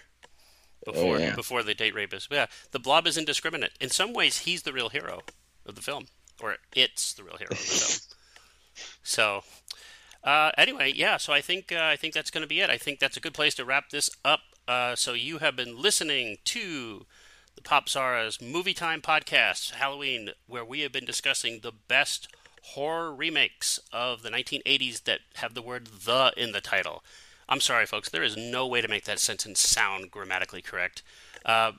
Before yeah. before the date rapist. Yeah. The Blob is indiscriminate. In some ways, he's the real hero of the film. Or it's the real hero of the film. So, uh, anyway, yeah. So I think uh, I think that's going to be it. I think that's a good place to wrap this up. Uh, so you have been listening to the Popzara's Movie Time Podcast, Halloween, where we have been discussing the best horror remakes of the nineteen eighties that have the word "the" in the title. I'm sorry, folks. There is no way to make that sentence sound grammatically correct. Uh,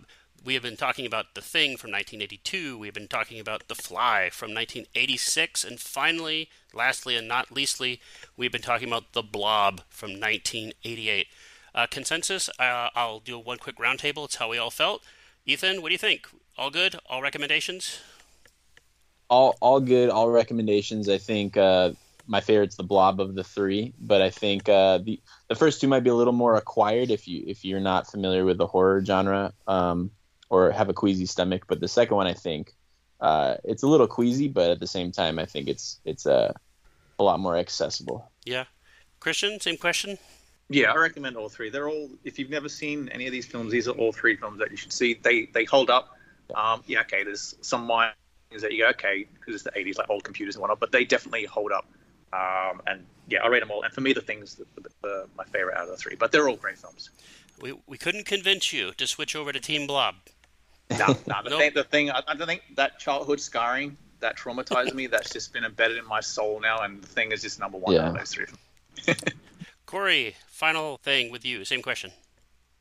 We have been talking about The Thing from nineteen eighty-two. We have been talking about The Fly from nineteen eighty-six. And finally, lastly and not leastly, we've been talking about The Blob from nineteen eighty-eight. Uh, consensus, uh, I'll do one quick roundtable. It's how we all felt. Ethan, what do you think? All good? All recommendations? All all good. All recommendations. I think uh, my favorite's The Blob of the three. But I think uh, the, the first two might be a little more acquired if, you, if you're not familiar with the horror genre. Um or have a queasy stomach. But the second one, I think, uh, it's a little queasy, but at the same time, I think it's it's uh, a lot more accessible. Yeah. Christian, same question? Yeah, I recommend all three. They're all, if you've never seen any of these films, these are all three films that you should see. They they hold up. Um, yeah, okay, there's some minor things that you go, okay, because it's the eighties, like old computers and whatnot, but they definitely hold up. Um, and yeah, I rate them all. And for me, The Thing's the, the, the, my favorite out of the three, but they're all great films. We we couldn't convince you to switch over to Team Blob. No, nah, nah, the, nope. thing, the thing, I, I don't think that childhood scarring that traumatized me, that's just been embedded in my soul now, and The Thing is just number one yeah. out of those three. Corey, final thing with you, same question.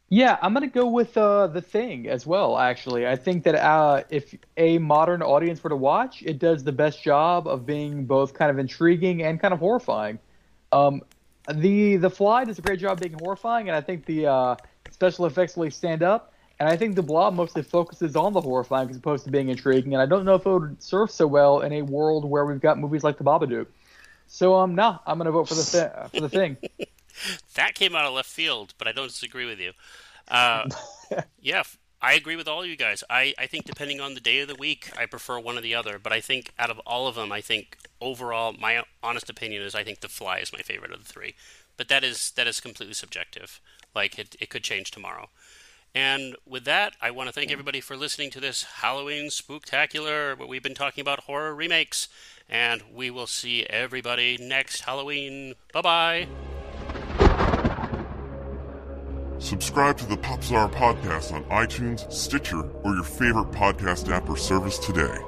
Yeah, I'm going to go with uh, The Thing as well, actually. I think that uh, if a modern audience were to watch, it does the best job of being both kind of intriguing and kind of horrifying. Um, the, the Fly does a great job being horrifying, and I think the uh, special effects really stand up. And I think The Blob mostly focuses on the horrifying as opposed to being intriguing. And I don't know if it would serve so well in a world where we've got movies like The Babadook. So, um, nah, I'm going to vote for the, th- for the Thing. That came out of left field, but I don't disagree with you. Uh, yeah, I agree with all you guys. I, I think depending on the day of the week, I prefer one or the other. But I think out of all of them, I think overall, my honest opinion is I think The Fly is my favorite of the three. But that is that is completely subjective. Like, it, it could change tomorrow. And with that, I want to thank everybody for listening to this Halloween Spooktacular, where we've been talking about horror remakes. And we will see everybody next Halloween. Bye-bye. Subscribe to the Popzara podcast on iTunes, Stitcher, or your favorite podcast app or service today.